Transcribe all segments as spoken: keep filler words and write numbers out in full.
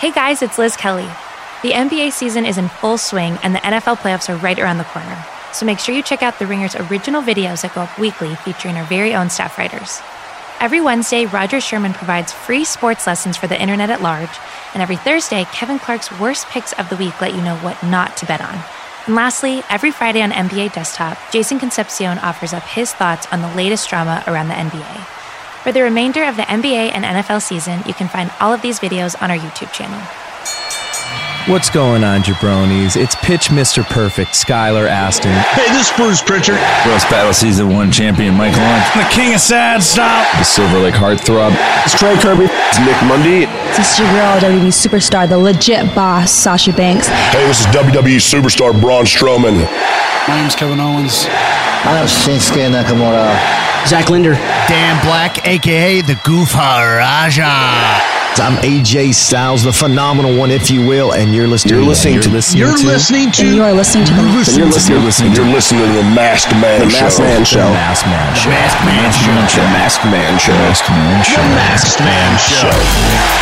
Hey guys, it's Liz Kelly. The N B A season is in full swing and the N F L playoffs are right around the corner. So make sure you check out The Ringer's original videos that go up weekly featuring our very own staff writers. Every Wednesday, Roger Sherman provides free sports lessons for the internet at large. And every Thursday, Kevin Clark's worst picks of the week let you know what not to bet on. And lastly, every Friday on N B A Desktop, Jason Concepcion offers up his thoughts on the latest drama around the N B A. For the remainder of the N B A and N F L season, you can find all of these videos on our YouTube channel. What's going on, jabronis? It's Pitch Mister Perfect, Skylar Aston. Hey, this is Bruce Pritchard. Roast Battle Season one champion, Mike Lund. The King of Sad Stop. The Silver Lake Heartthrob. It's Troy Kirby. It's Nick Mundy. This is your real W W E Superstar, the legit boss, Sasha Banks. Hey, this is W W E Superstar, Braun Strowman. My name's Kevin Owens. I'm Shinsuke Nakamura. Zach Linder. Dan Black, a k a. the Goof Haraja. I'm A J Styles, the phenomenal one, if you will, and you're listening you're listening to... You're listening you're to... Listening to you are listening to... You're listening, you're listening, to, listening to... You're listening to The Masked Man Show. The Masked Man Show. The Masked Man Show. The Masked Man Show. The Masked Man Show. The Masked Man Show. The Masked Man Show.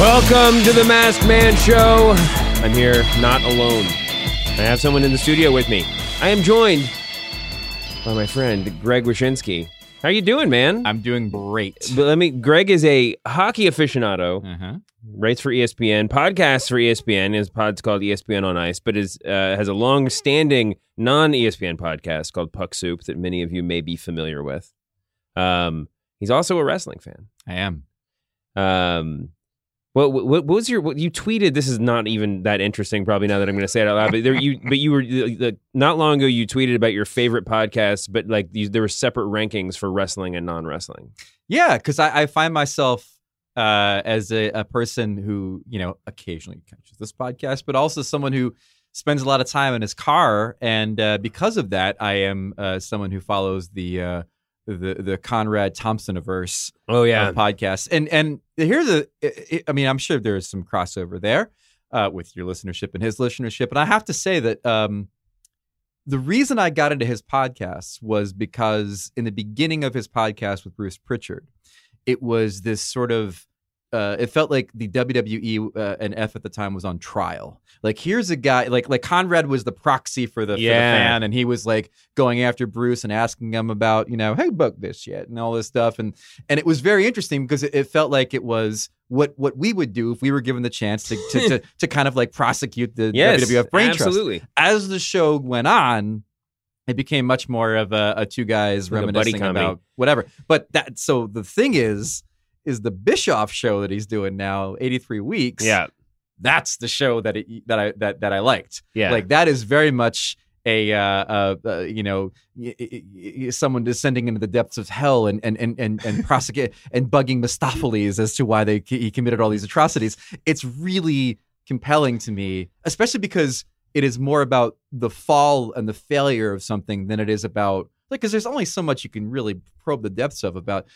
Welcome to The Masked Man Show. I'm here, not alone. I have someone in the studio with me. I am joined by my friend, Greg Wyshynski. How are you doing, man? I'm doing great. But let me. Greg is a hockey aficionado, uh-huh. writes for E S P N, podcasts for E S P N. His pod's called E S P N on Ice, but is, uh, has a long-standing non-E S P N podcast called Puck Soup that many of you may be familiar with. Um, he's also a wrestling fan. I am. Um... What, what what was your what you tweeted? This is not even that interesting, probably, now that I'm going to say it out loud. But there, you but you were like, not long ago you tweeted about your favorite podcasts, but like you, there were separate rankings for wrestling and non-wrestling. Yeah, because I, I find myself uh, as a, a person who, you know, occasionally catches this podcast, but also someone who spends a lot of time in his car, and uh, because of that, I am uh, someone who follows the. Uh, the the Conrad Thompson-averse oh, yeah. podcast. And and here's a, it, it, I mean, I'm sure there is some crossover there uh, with your listenership and his listenership. And I have to say that um, the reason I got into his podcast was because in the beginning of his podcast with Bruce Pritchard, it was this sort of, uh, it felt like the W W E uh, and F at the time was on trial. Like, here's a guy, like like Conrad was the proxy for the, yeah. for the fan, and he was like going after Bruce and asking him about, you know, hey, book this yet and all this stuff. And and it was very interesting because it, it felt like it was what what we would do if we were given the chance to to, to, to kind of like prosecute the yes, W W F brain absolutely. trust. As the show went on, it became much more of a, a two guys like reminiscing about whatever. But that, so the thing is, is the Bischoff show that he's doing now, eighty-three weeks. Yeah. That's the show that it, that I that that I liked. Yeah. Like, that is very much a uh, uh, uh, you know y- y- y- someone descending into the depths of hell and and and and, and prosecute and bugging Mustafa Ali as to why they c- he committed all these atrocities. It's really compelling to me, especially because it is more about the fall and the failure of something than it is about. Like, because there's only so much you can really probe the depths of about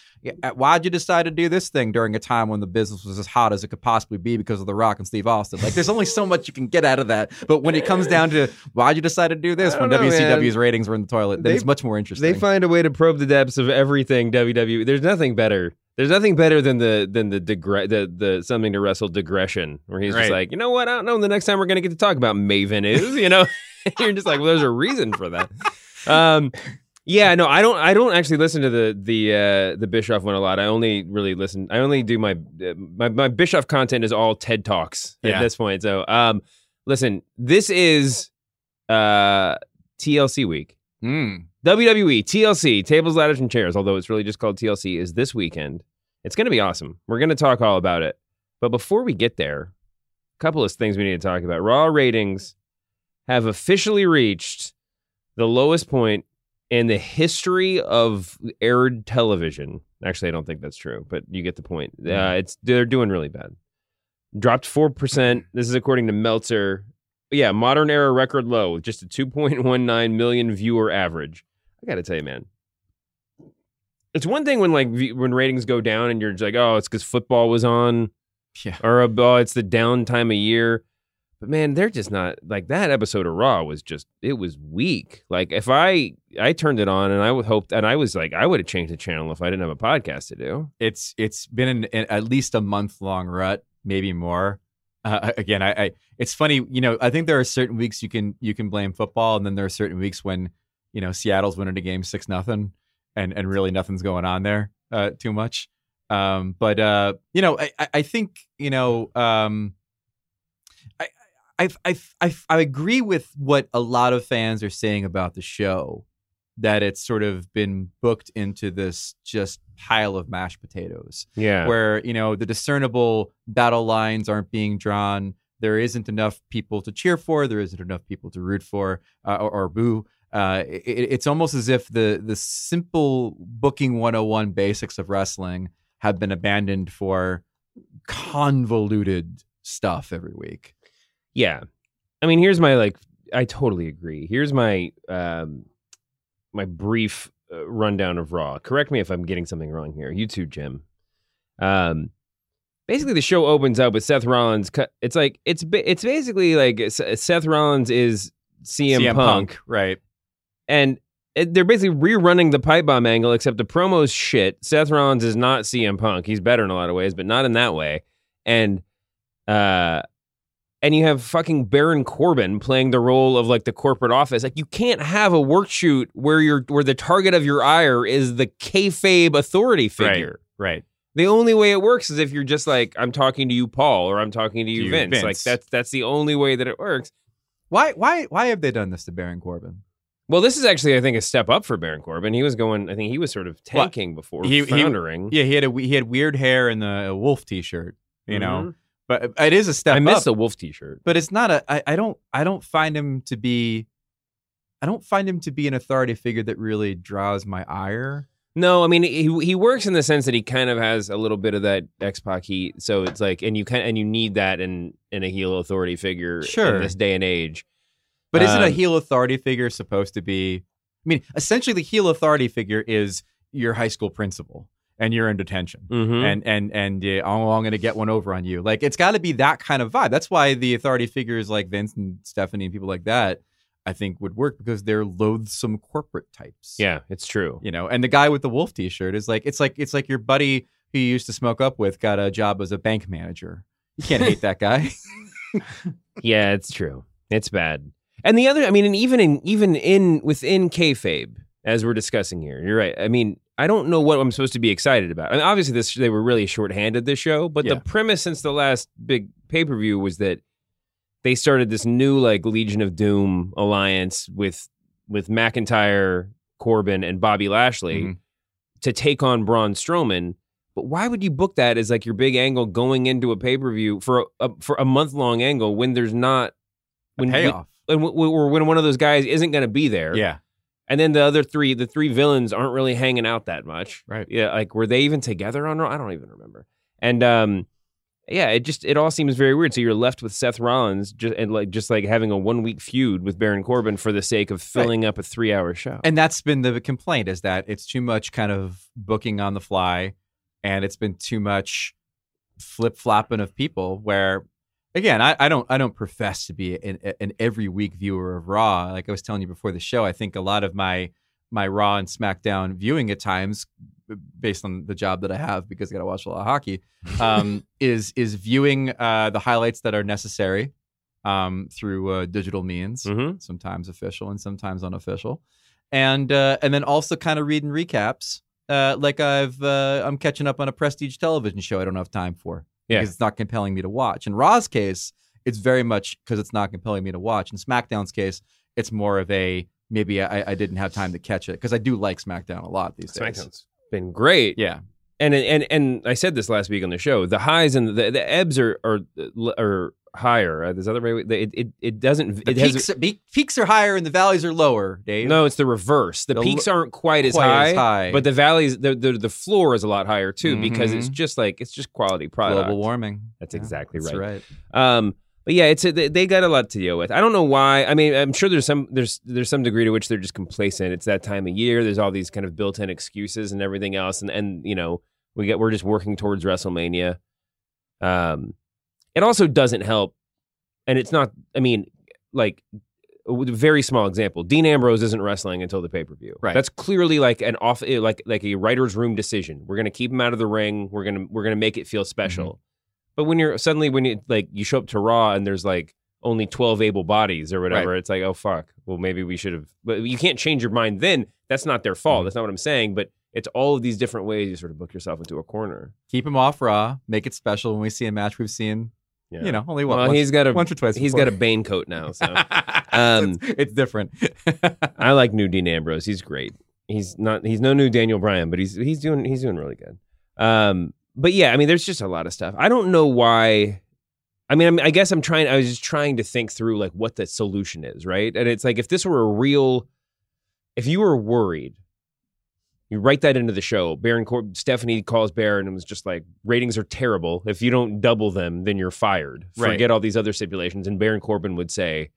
why'd you decide to do this thing during a time when the business was as hot as it could possibly be because of The Rock and Steve Austin. Like, there's only so much you can get out of that. But when it comes down to why'd you decide to do this when know, W C W's man. ratings were in the toilet, then they, it's much more interesting. They find a way to probe the depths of everything W W E. There's nothing better. There's nothing better than the than the degre- the, the something to wrestle digression where he's right. just like, you know what? I don't know. The next time we're going to get to talk about Maven is, you know, you're just like, well, there's a reason for that. Um. Yeah, no, I don't. I don't actually listen to the the uh, the Bischoff one a lot. I only really listen. I only do my uh, my my Bischoff content is all TED Talks at yeah. this point. So, um, listen, this is uh, T L C week. Mm. W W E T L C Tables, Ladders, and Chairs. Although it's really just called T L C, is this weekend. It's going to be awesome. We're going to talk all about it. But before we get there, a couple of things we need to talk about. Raw ratings have officially reached the lowest point in the history of aired television. Actually, I don't think that's true, but you get the point. Uh, it's they're doing really bad. Dropped four percent. This is according to Meltzer. Yeah, modern era record low with just a two point one nine million viewer average. I got to tell you, man, it's one thing when like when ratings go down and you're just like, oh, it's because football was on, yeah, or oh, it's the down time of year. But man, they're just not like that episode of Raw was just it was weak. Like if I I turned it on and I would hope and I was like I would have changed the channel if I didn't have a podcast to do. It's it's been an, an, at least a month long rut, maybe more. Uh, again, I, I it's funny, you know, I think there are certain weeks you can you can blame football, and then there are certain weeks when, you know, Seattle's winning a game six nothing, and and really nothing's going on there uh, too much. Um, but uh, you know, I I think you know. Um, I I I I agree with what a lot of fans are saying about the show, that it's sort of been booked into this just pile of mashed potatoes. Yeah, where you know the discernible battle lines aren't being drawn. There isn't enough people to cheer for. There isn't enough people to root for uh, or, or boo. Uh, it, it's almost as if the the simple booking one oh one basics of wrestling have been abandoned for convoluted stuff every week. Yeah. I mean, here's my, like, I totally agree. Here's my um, my brief uh, rundown of Raw. Correct me if I'm getting something wrong here. You too, Jim. Um, basically, the show opens up with Seth Rollins. Cu- it's like, it's it's basically like Seth Rollins is C M, C M Punk. Punk. Right. And it, they're basically rerunning the pipe bomb angle, except the promo's shit. Seth Rollins is not C M Punk. He's better in a lot of ways, but not in that way. And, uh... And you have fucking Baron Corbin playing the role of like the corporate office. Like you can't have a work shoot where you're where the target of your ire is the kayfabe authority figure. Right, right. The only way it works is if you're just like, I'm talking to you, Paul, or I'm talking to you, to Vince. Vince. Like that's that's the only way that it works. Why why why have they done this to Baron Corbin? Well, this is actually, I think, a step up for Baron Corbin. He was going. I think he was sort of tanking well, before he, foundering. He, yeah, he had a, he had weird hair and the wolf T-shirt. You mm-hmm. know. But it is a step up. I miss up, the wolf T-shirt. But it's not a. I, I don't. I don't find him to be. I don't find him to be an authority figure that really draws my ire. No, I mean he he works in the sense that he kind of has a little bit of that X-Pac heat. So it's like, and you kind and you need that in in a heel authority figure. Sure. In this day and age. But um, isn't a heel authority figure supposed to be? I mean, essentially, the heel authority figure is your high school principal. And you're in detention, mm-hmm. and and and uh, oh, I'm going to get one over on you. Like it's got to be that kind of vibe. That's why the authority figures like Vince and Stephanie and people like that, I think, would work because they're loathsome corporate types. Yeah, it's true. You know, and the guy with the wolf T-shirt is like, it's like it's like your buddy who you used to smoke up with got a job as a bank manager. You can't hate that guy. Yeah, it's true. It's bad. And the other, I mean, and even in even in within kayfabe, as we're discussing here, you're right. I mean. I don't know what I'm supposed to be excited about. I mean, obviously, this they were really shorthanded, this show, but yeah. The premise since the last big pay-per-view was that they started this new like Legion of Doom alliance with with McIntyre, Corbin, and Bobby Lashley mm-hmm. to take on Braun Strowman. But why would you book that as like your big angle going into a pay-per-view for a, a for a month-long angle when there's not when a payoff we, and w- or when one of those guys isn't going to be there? Yeah. And then the other three, the three villains aren't really hanging out that much. Right. Yeah, like, were they even together on Raw? I don't even remember. And, um, yeah, it just, it all seems very weird. So you're left with Seth Rollins just and like just like having a one-week feud with Baron Corbin for the sake of filling right. up a three-hour show. And that's been the complaint, is that it's too much kind of booking on the fly, and it's been too much flip-flopping of people where... Again, I, I don't I don't profess to be an, an every week viewer of Raw. Like I was telling you before the show, I think a lot of my my Raw and SmackDown viewing at times, based on the job that I have because I got to watch a lot of hockey, um, is is viewing uh, the highlights that are necessary um, through uh, digital means, mm-hmm. sometimes official and sometimes unofficial, and uh, and then also kind of reading recaps uh, like I've uh, I'm catching up on a prestige television show I don't have time for. Yeah. Because it's not compelling me to watch. In Raw's case, it's very much because it's not compelling me to watch. In SmackDown's case, it's more of a, maybe I, I didn't have time to catch it. Because I do like SmackDown a lot these days. SmackDown's been great. Yeah. And and and I said this last week on the show, the highs and the, the ebbs are are, are higher. Is that the right way? It, it, it doesn't... The it peaks, has, are, peaks are higher and the valleys are lower, Dave. No, it's the reverse. The, the peaks aren't quite, quite as, high, as high, but the valleys, the, the, the floor is a lot higher too mm-hmm. because it's just like, it's just quality product. Global warming. That's yeah, exactly right. That's right. Um, but yeah, it's a, they got a lot to deal with. I don't know why. I mean, I'm sure there's some there's there's some degree to which they're just complacent. It's that time of year. There's all these kind of built-in excuses and everything else. And and you know, we get we're just working towards WrestleMania. Um, it also doesn't help. And it's not, I mean, like, a very small example. Dean Ambrose isn't wrestling until the pay-per-view. Right. That's clearly like an off, like like a writer's room decision. We're going to keep him out of the ring. We're going to we're going to make it feel special. Mm-hmm. But when you're suddenly when you like you show up to Raw and there's like only twelve able bodies or whatever, right. It's like, oh fuck. Well, maybe we should have. But you can't change your mind then. That's not their fault. Mm-hmm. That's not what I'm saying. But it's all of these different ways you sort of book yourself into a corner. Keep him off Raw. Make it special when we see a match we've seen. Yeah. You know, only one. Well, once, he's got a, once or twice. He's before. Got a Bane coat now, so um, it's, it's different. I like new Dean Ambrose. He's great. He's not. He's no new Daniel Bryan, but he's he's doing he's doing really good. Um, but yeah, I mean, there's just a lot of stuff. I don't know why. I mean, I, mean, I guess I'm trying. I was just trying to think through like what the solution is, right? And it's like if this were a real, if you were worried. You write that into the show. Baron Corbin, Stephanie calls Baron and was just like, ratings are terrible. If you don't double them, then you're fired. Forget right. all these other stipulations. And Baron Corbin would say,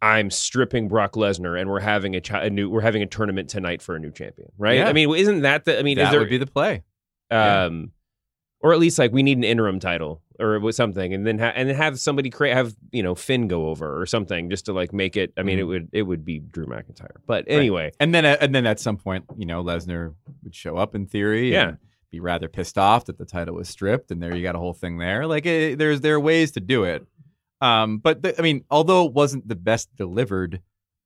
I'm stripping Brock Lesnar and we're having a, chi- a new, we're having a tournament tonight for a new champion. Right. Yeah. I mean, isn't that the, I mean, that is there, would be the play. Um, yeah. Or at least like we need an interim title or something. And then, ha- and then have somebody create, have, you know, Finn go over or something just to like make it. I mean, mm-hmm. it would, it would be Drew McIntyre, but anyway. Right. And then, and then at some point, you know, Lesnar would show up in theory yeah. and be rather pissed off that the title was stripped. And there you got a whole thing there. Like it, there's, there are ways to do it. Um, but the, I mean, although it wasn't the best delivered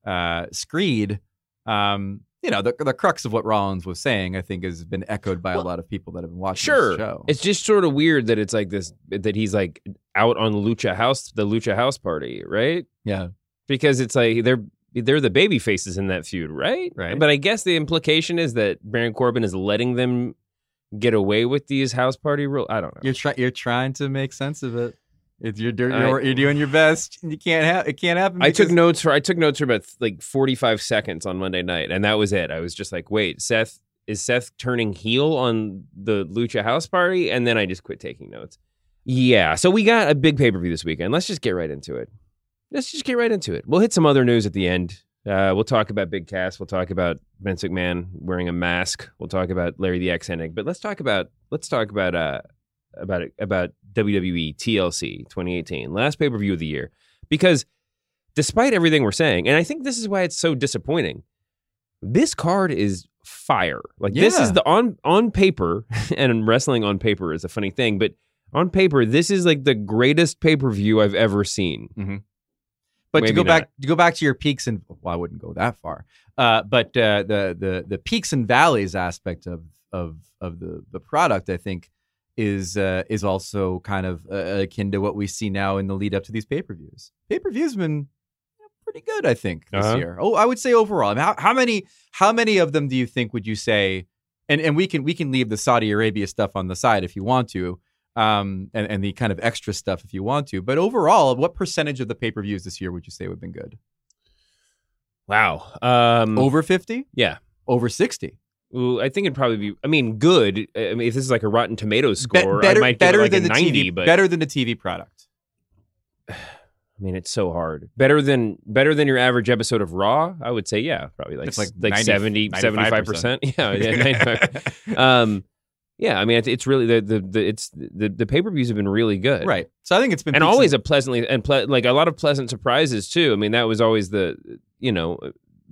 uh, screed, um, you know, the the crux of what Rollins was saying, I think, has been echoed by well, a lot of people that have been watching sure. the show. It's just sort of weird that it's like this, that he's like out on Lucha House, the Lucha House party, right? Yeah. Because it's like they're they're the baby faces in that feud, right? Right. But I guess the implication is that Baron Corbin is letting them get away with these house party rules. I don't know. You're, try- you're trying to make sense of it. It's you're, you're, I, you're doing your best. You can't have it. Can't happen. Because... I took notes for I took notes for about like forty-five seconds on Monday night, and that was it. I was just like, wait, Seth is Seth turning heel on the Lucha House Party, and then I just quit taking notes. Yeah, so we got a big pay-per-view this weekend. Let's just get right into it. Let's just get right into it. We'll hit some other news at the end. Uh, we'll talk about Big Cass. We'll talk about Vince McMahon wearing a mask. We'll talk about Larry the Axe Hennig. But let's talk about let's talk about. Uh, about about W W E T L C twenty eighteen, last pay-per-view of the year. Because despite everything we're saying, and I think this is why it's so disappointing, this card is fire. Like yeah. this is the on on paper, and wrestling on paper is a funny thing, but on paper, this is like the greatest pay-per-view I've ever seen. Mm-hmm. But Maybe to go not. back to go back to your peaks and well, I wouldn't go that far. Uh, but uh, the the the peaks and valleys aspect of of of the the product, I think, is uh, is also kind of uh, akin to what we see now in the lead up to these pay-per-views. Pay-per-views have been pretty good, I think, this uh-huh. year. Oh, I would say overall. I mean, how, how many how many of them do you think would you say? And and we can we can leave the Saudi Arabia stuff on the side if you want to, um, and and the kind of extra stuff if you want to. But overall, what percentage of the pay-per-views this year would you say would have been good? Wow, um, over fifty? Yeah, over sixty. Ooh, I think it'd probably be. I mean, good. I mean, if this is like a Rotten Tomatoes score, better, I might better like than a the ninety. T V, but better than the T V product. I mean, it's so hard. Better than better than your average episode of Raw. I would say, yeah, probably like like, like ninety, seventy, seventy-five percent. Yeah, yeah, um, yeah. I mean, it's really the the, the it's the, the pay per views have been really good, right? So I think it's been and always and- a pleasantly and ple- like a lot of pleasant surprises too. I mean, that was always the you know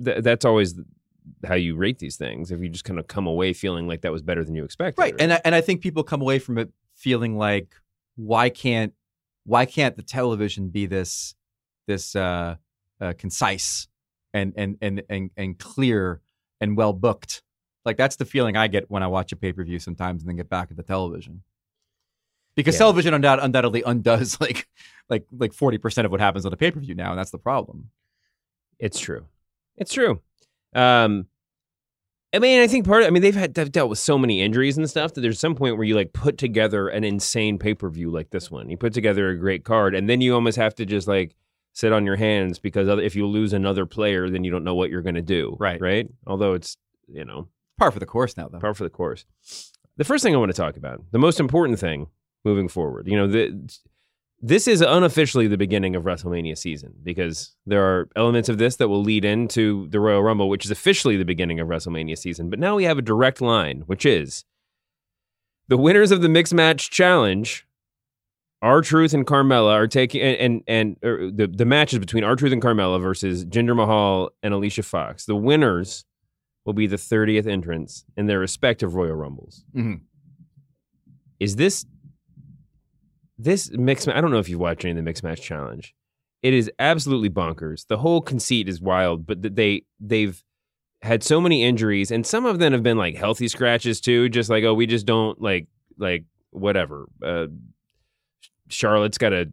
th- that's always. The, how you rate these things if you just kind of come away feeling like that was better than you expected. Right. And I, and I think people come away from it feeling like, why can't, why can't the television be this, this uh, uh, concise and, and, and, and, and clear and well booked? Like that's the feeling I get when I watch a pay-per-view sometimes and then get back at the television. Because yeah. television undoubt, undoubtedly undoes like, like, like forty percent of what happens on a pay-per-view now. And that's the problem. It's true. It's true. Um, I mean, I think part of, I mean, they've had, they've dealt with so many injuries and stuff that there's some point where you like put together an insane pay-per-view like this one. You put together a great card and then you almost have to just like sit on your hands because other, if you lose another player, then you don't know what you're going to do. Right. Right. Although it's, you know, par for the course now though. Par for the course. The first thing I want to talk about, the most important thing moving forward, you know, the, this is unofficially the beginning of WrestleMania season because there are elements of this that will lead into the Royal Rumble, which is officially the beginning of WrestleMania season. But now we have a direct line, which is the winners of the Mixed Match Challenge R-Truth and Carmella are taking, and and, and uh, the, the matches between R-Truth and Carmella versus Jinder Mahal and Alicia Fox. The winners will be the thirtieth entrants in their respective Royal Rumbles. Mm-hmm. Is this, this mixed, I don't know if you've watched any of the Mixed Match Challenge. It is absolutely bonkers. The whole conceit is wild, but they, they've had so many injuries, and some of them have been like healthy scratches too, just like, oh, we just don't like, like whatever. Uh, Charlotte's got a,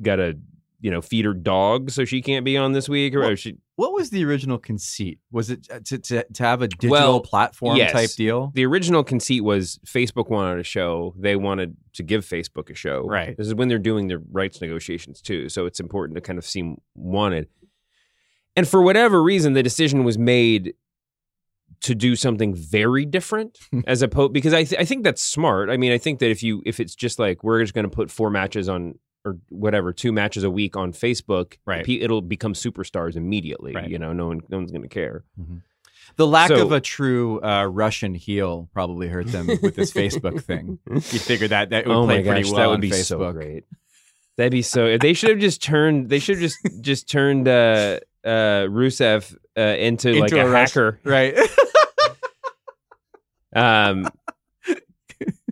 got a, you know, feed her dog, so she can't be on this week. Or what, she, what was the original conceit? Was it to to, to have a digital well, platform yes. type deal? The original conceit was Facebook wanted a show. They wanted to give Facebook a show. Right. This is when they're doing their rights negotiations too, so it's important to kind of seem wanted. And for whatever reason, the decision was made to do something very different as opposed, because I th- I think that's smart. I mean, I think that if you if it's just like we're just going to put four matches on, or whatever, two matches a week on Facebook, right, it'll become superstars immediately. Right. You know, no one, no one's going to care. Mm-hmm. The lack so, of a true uh, Russian heel probably hurt them with this Facebook thing. You figured that that would oh play my pretty gosh, well that would on be Facebook. So great. That'd be so. They should have just turned. They should have just just turned uh, uh, Rusev uh, into, into like a, a hacker, right? um.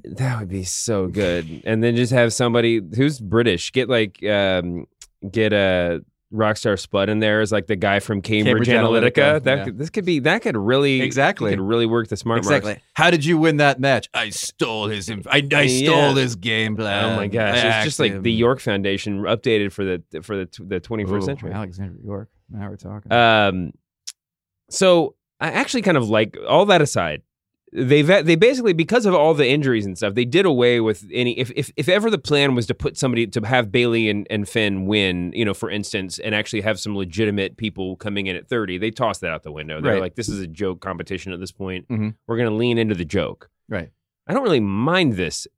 That would be so good. And then just have somebody who's British. Get like, um, get a Rockstar Spud in there as like the guy from Cambridge, Cambridge Analytica. Analytica. That yeah. could, this could be, that could really, exactly. could really work the smart exactly. marks. How did you win that match? I stole his, inf- I, I stole yeah. his game plan. Oh my gosh. I it's just like him. The York Foundation updated for the, for the, the twenty-first Ooh, century. Alexander York. Now we're talking. Um, so I actually kind of like all that aside. They've they basically, because of all the injuries and stuff, they did away with any, if if, if ever the plan was to put somebody, to have Bailey and, and Finn win, you know, for instance, and actually have some legitimate people coming in at thirty, they tossed that out the window. They're right. like, this is a joke competition at this point. Mm-hmm. We're going to lean into the joke. Right. I don't really mind this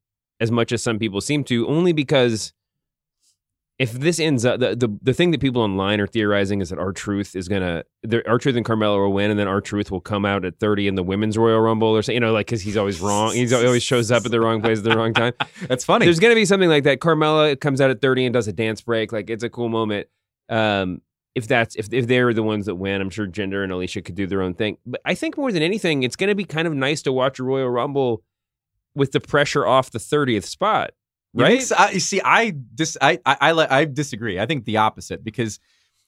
as much as some people seem to, only because if this ends up, the, the, the thing that people online are theorizing is that R-Truth is going to, R-Truth and Carmella will win, and then R-Truth will come out at thirty in the Women's Royal Rumble or something, you know, like, because he's always wrong. He's always shows up at the wrong place at the wrong time. That's funny. There's going to be something like that. Carmella comes out at thirty and does a dance break. Like, it's a cool moment. Um, if that's, if, if they're the ones that win, I'm sure Jinder and Alicia could do their own thing. But I think more than anything, it's going to be kind of nice to watch a Royal Rumble with the pressure off the thirtieth spot. Right. So? I, you see, I dis, I, I, I, I disagree. I think the opposite, because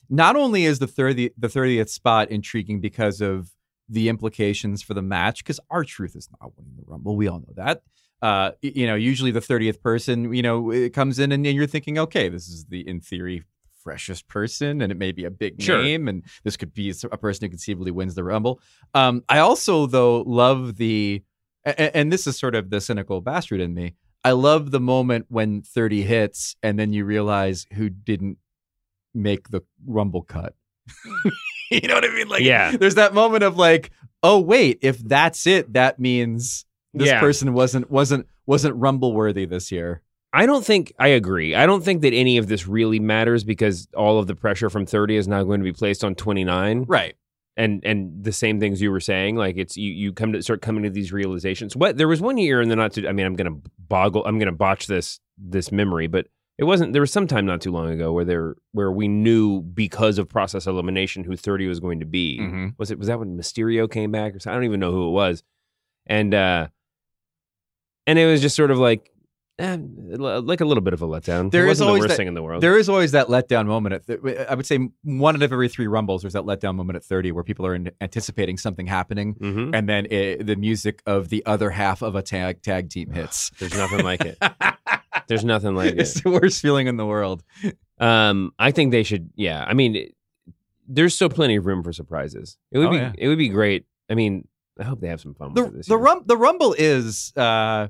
not only is the thirty, the thirtieth spot intriguing because of the implications for the match, because R-Truth is not winning the Rumble. We all know that. Uh, you know, usually the thirtieth person, you know, it comes in and, and you're thinking, okay, this is the, in theory, freshest person, and it may be a big sure. name, and this could be a person who conceivably wins the Rumble. Um, I also, though, love the, and, and this is sort of the cynical bastard in me, I love the moment when thirty hits and then you realize who didn't make the Rumble cut. You know what I mean? Like, yeah. There's that moment of like, oh wait, if that's it, that means this yeah. person wasn't wasn't wasn't Rumble worthy this year. I don't think I agree. I don't think that any of this really matters because all of the pressure from thirty is now going to be placed on twenty-nine. Right. And and the same things you were saying, like it's you, you come to start coming to these realizations. What there was one year in the not too I mean I'm gonna boggle I'm gonna botch this this memory, but it wasn't there was some time not too long ago where there where we knew because of process elimination who thirty was going to be. Mm-hmm. Was it was that when Mysterio came back or something? I don't even know who it was, and uh, and it was just sort of like. Eh, like a little bit of a letdown. There it wasn't is always the worst that, thing in the world. There is always that letdown moment. At th- I would say one out of every three Rumbles, there's that letdown moment at thirty where people are in- anticipating something happening, mm-hmm. and then it, the music of the other half of a tag tag team hits. There's nothing like it. There's nothing like it. It's the worst feeling in the world. Um, I think they should. Yeah, I mean, it, there's still plenty of room for surprises. It would oh, be. Yeah. It would be great. I mean, I hope they have some fun the, with it this the year. Rum- the Rumble is. Uh,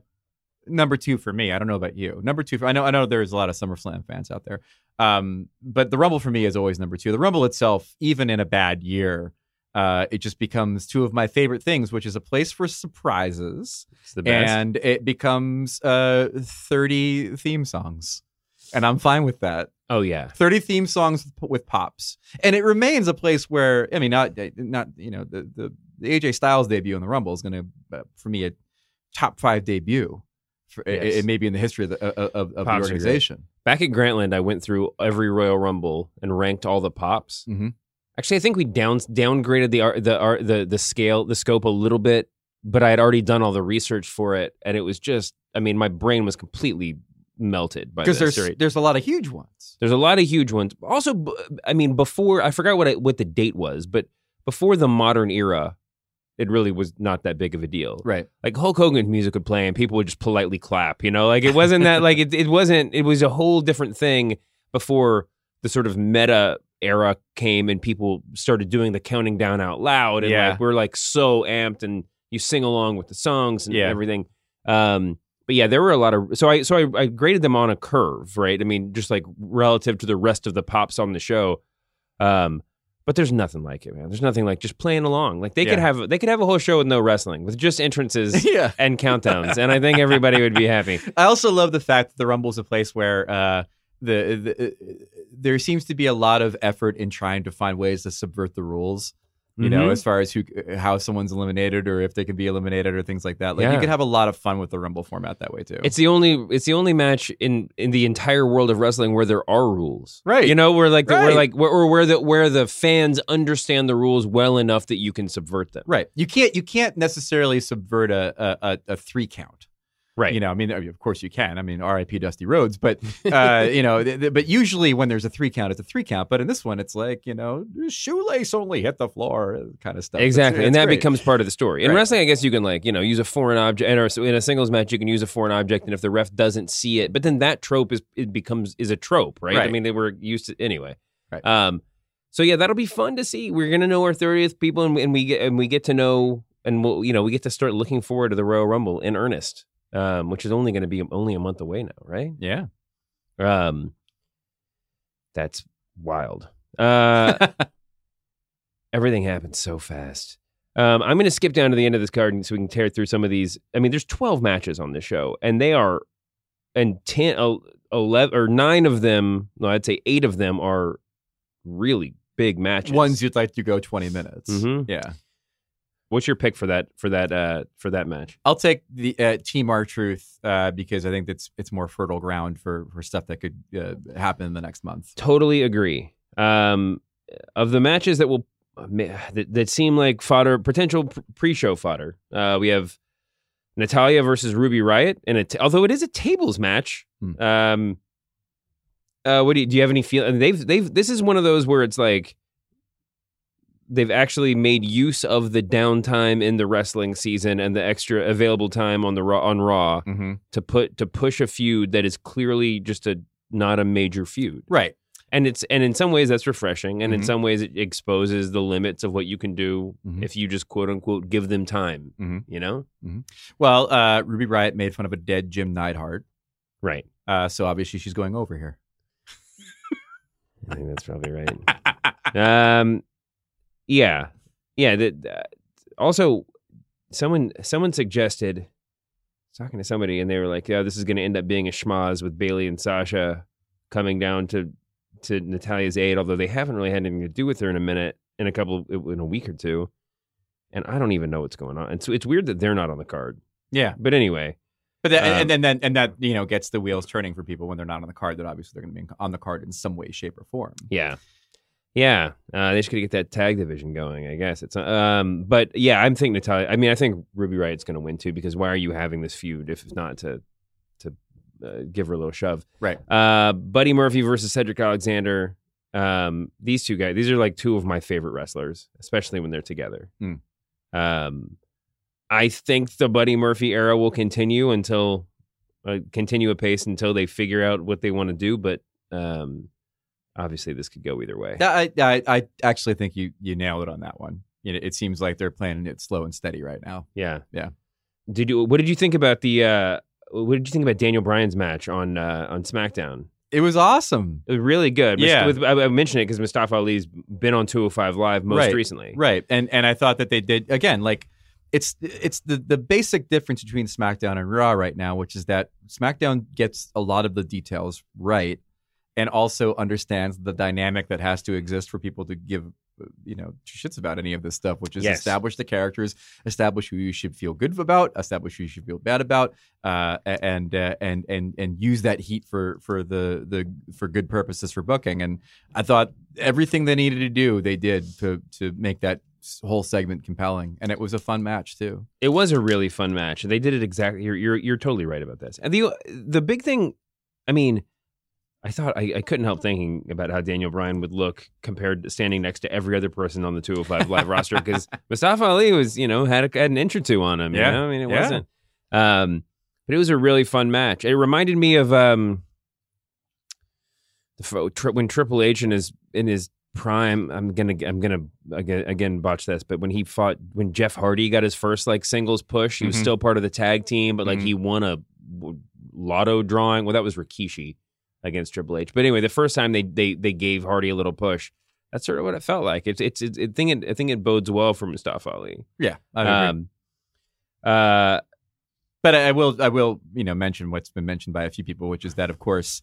Number two for me. I don't know about you. Number two, for, I know I know there's a lot of SummerSlam fans out there, um, but the Rumble for me is always number two. The Rumble itself, even in a bad year, uh, it just becomes two of my favorite things, which is a place for surprises, it's the best. And it becomes uh, thirty theme songs. And I'm fine with that. Oh, yeah. thirty theme songs with pops. And it remains a place where, I mean, not, not you know, the, the, the A J Styles debut in the Rumble is going to, uh, for me, a top five debut. for, yes. it, it may be in the history of the, of, of the organization. Back at Grantland, I went through every Royal Rumble and ranked all the pops. Mm-hmm. Actually, I think we down downgraded the the the the scale, the scope a little bit, but I had already done all the research for it, and it was just, I mean, my brain was completely melted by this. Because there's right? there's a lot of huge ones. There's a lot of huge ones. Also, I mean, before, I forgot what I, what the date was, but before the modern era, it really was not that big of a deal, right? Like Hulk Hogan's music would play, and people would just politely clap. You know, like it wasn't that like it it wasn't it was a whole different thing before the sort of meta era came and people started doing the counting down out loud, and yeah. like we're like so amped, and you sing along with the songs and yeah. everything. Um, but yeah, there were a lot of so I so I, I graded them on a curve, right? I mean, just like relative to the rest of the pops on the show. Um, but there's nothing like it, man. There's nothing like just playing along. Like they yeah. could have they could have a whole show with no wrestling, with just entrances yeah. and countdowns, and I think everybody would be happy. I also love the fact that the Rumble's a place where. Uh, The, the there seems to be a lot of effort in trying to find ways to subvert the rules, you mm-hmm. know, as far as who, how someone's eliminated or if they can be eliminated or things like that. Like yeah. you could have a lot of fun with the Rumble format that way too. It's the only it's the only match in, in the entire world of wrestling where there are rules, right? You know, where like the, right. where like where, or where the where the fans understand the rules well enough that you can subvert them, right? You can't you can't necessarily subvert a a, a three count. Right. You know, I mean, of course you can. I mean, R I P Dusty Rhodes, but, uh, you know, th- th- but usually when there's a three count, it's a three count. But in this one, it's like, you know, shoelace only hit the floor kind of stuff. Exactly. It's, it's and that great. becomes part of the story. In right. wrestling, I guess you can like, you know, use a foreign object and in a singles match, you can use a foreign object. And if the ref doesn't see it, but then that trope is, it becomes, is a trope, right? right. I mean, they were used to anyway. Right. Um, so yeah, that'll be fun to see. We're going to know our thirtieth people and, and we get, and we get to know, and we'll, you know, we get to start looking forward to the Royal Rumble in earnest. Um, which is only going to be only a month away now, right? Yeah. Um, that's wild. Uh, everything happens so fast. Um, I'm going to skip down to the end of this card so we can tear through some of these. I mean, there's twelve matches on this show, and they are, and ten, eleven, or nine of them, no, I'd say eight of them are really big matches. Ones you'd like to go twenty minutes. Mm-hmm. Yeah. What's your pick for that for that uh, for that match? I'll take the uh, Team R-Truth uh, because I think that's it's more fertile ground for for stuff that could uh, happen in the next month. Totally agree. Um, of the matches that will that, that seem like fodder, potential pre-show fodder, uh, we have Natalya versus Ruby Riott, and it, although it is a tables match, hmm. um, uh, what do you, do you have any feel? And they've they've this is one of those where it's like. They've actually made use of the downtime in the wrestling season and the extra available time on the Raw on Raw mm-hmm. to put to push a feud that is clearly just a not a major feud, right? And it's and in some ways that's refreshing, and mm-hmm. in some ways it exposes the limits of what you can do mm-hmm. if you just quote unquote give them time, mm-hmm. you know. Mm-hmm. Well, uh, Ruby Riott made fun of a dead Jim Neidhart, right? Uh, so obviously she's going over here. I think that's probably right. um. Yeah, yeah. That uh, also, someone someone suggested talking to somebody, and they were like, "Yeah, this is going to end up being a schmoz with Bailey and Sasha coming down to to Natalya's aid." Although they haven't really had anything to do with her in a minute, in a couple, in a week or two, and I don't even know what's going on. And so it's weird that they're not on the card. Yeah, but anyway, but that, um, and then and, and that you know gets the wheels turning for people when they're not on the card. That obviously they're going to be on the card in some way, shape, or form. Yeah. Yeah, uh, they just gotta get that tag division going, I guess. It's um, but yeah, I'm thinking Natalya. I mean, I think Ruby Riott's gonna win too because why are you having this feud if it's not to to uh, give her a little shove? Right. Uh, Buddy Murphy versus Cedric Alexander. Um, these two guys. These are like two of my favorite wrestlers, especially when they're together. Mm. Um, I think the Buddy Murphy era will continue until uh, continue apace until they figure out what they want to do, but. Um, Obviously, this could go either way. I, I, I actually think you you nailed it on that one. You know, it seems like they're planning it slow and steady right now. Yeah, yeah. Did you? What did you think about the? Uh, what did you think about Daniel Bryan's match on uh, on SmackDown? It was awesome. It was really good. Yeah, With, I, I mentioned it because Mustafa Ali's been on two oh five Live most right. recently. Right, and and I thought that they did again. Like it's it's the the basic difference between SmackDown and Raw right now, which is that SmackDown gets a lot of the details right. and also understands the dynamic that has to exist for people to give, you know, shits about any of this stuff, which is yes. establish the characters, establish who you should feel good about, establish who you should feel bad about, uh, and uh, and and and use that heat for for the the for good purposes for booking. And I thought everything they needed to do, they did to to make that whole segment compelling, and it was a fun match too. It was a really fun match. They did it exactly. You're you're, you're totally right about this. And the the big thing, I mean. I thought I, I couldn't help thinking about how Daniel Bryan would look compared to standing next to every other person on the two oh five Live roster, because Mustafa Ali was, you know, had, a, had an inch or two on him. Yeah. You know? I mean, it yeah. wasn't. Um, but it was a really fun match. It reminded me of um, the tri- when Triple H in his in his prime. I'm gonna I'm gonna again, again botch this, but when he fought when Jeff Hardy got his first like singles push, he mm-hmm. was still part of the tag team, but like mm-hmm. he won a lotto drawing. Well, that was Rikishi against Triple H. But anyway, the first time they they they gave Hardy a little push, that's sort of what it felt like. It's it's it, it thing it, I think it bodes well for Mustafa Ali. Yeah, I agree. Um, uh, but I will I will you know mention what's been mentioned by a few people, which is that of course,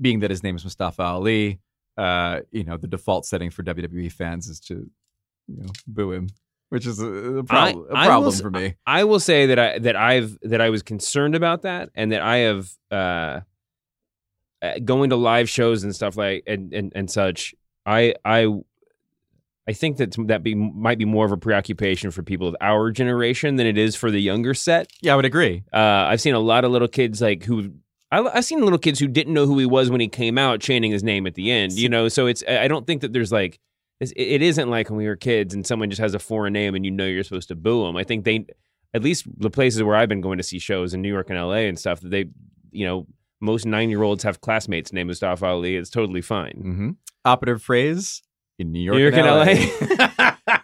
being that his name is Mustafa Ali, uh, you know the default setting for W W E fans is to you know boo him, which is a, a, prob- I, a problem will, for me. I, I will say that I that I've that I was concerned about that, and that I have. Uh, Going to live shows and stuff like and, and, and such, I I I think that that be might be more of a preoccupation for people of our generation than it is for the younger set. Yeah, I would agree. Uh, I've seen a lot of little kids like who I, I've seen little kids who didn't know who he was when he came out, chanting his name at the end. You know, so it's I don't think that there's like it, it isn't like when we were kids and someone just has a foreign name and you know you're supposed to boo them. I think they at least the places where I've been going to see shows in New York and L A and stuff that they you know. Most nine-year-olds have classmates named Mustafa Ali. It's totally fine. Mm-hmm. Operative phrase in New York, New York and L A. L A.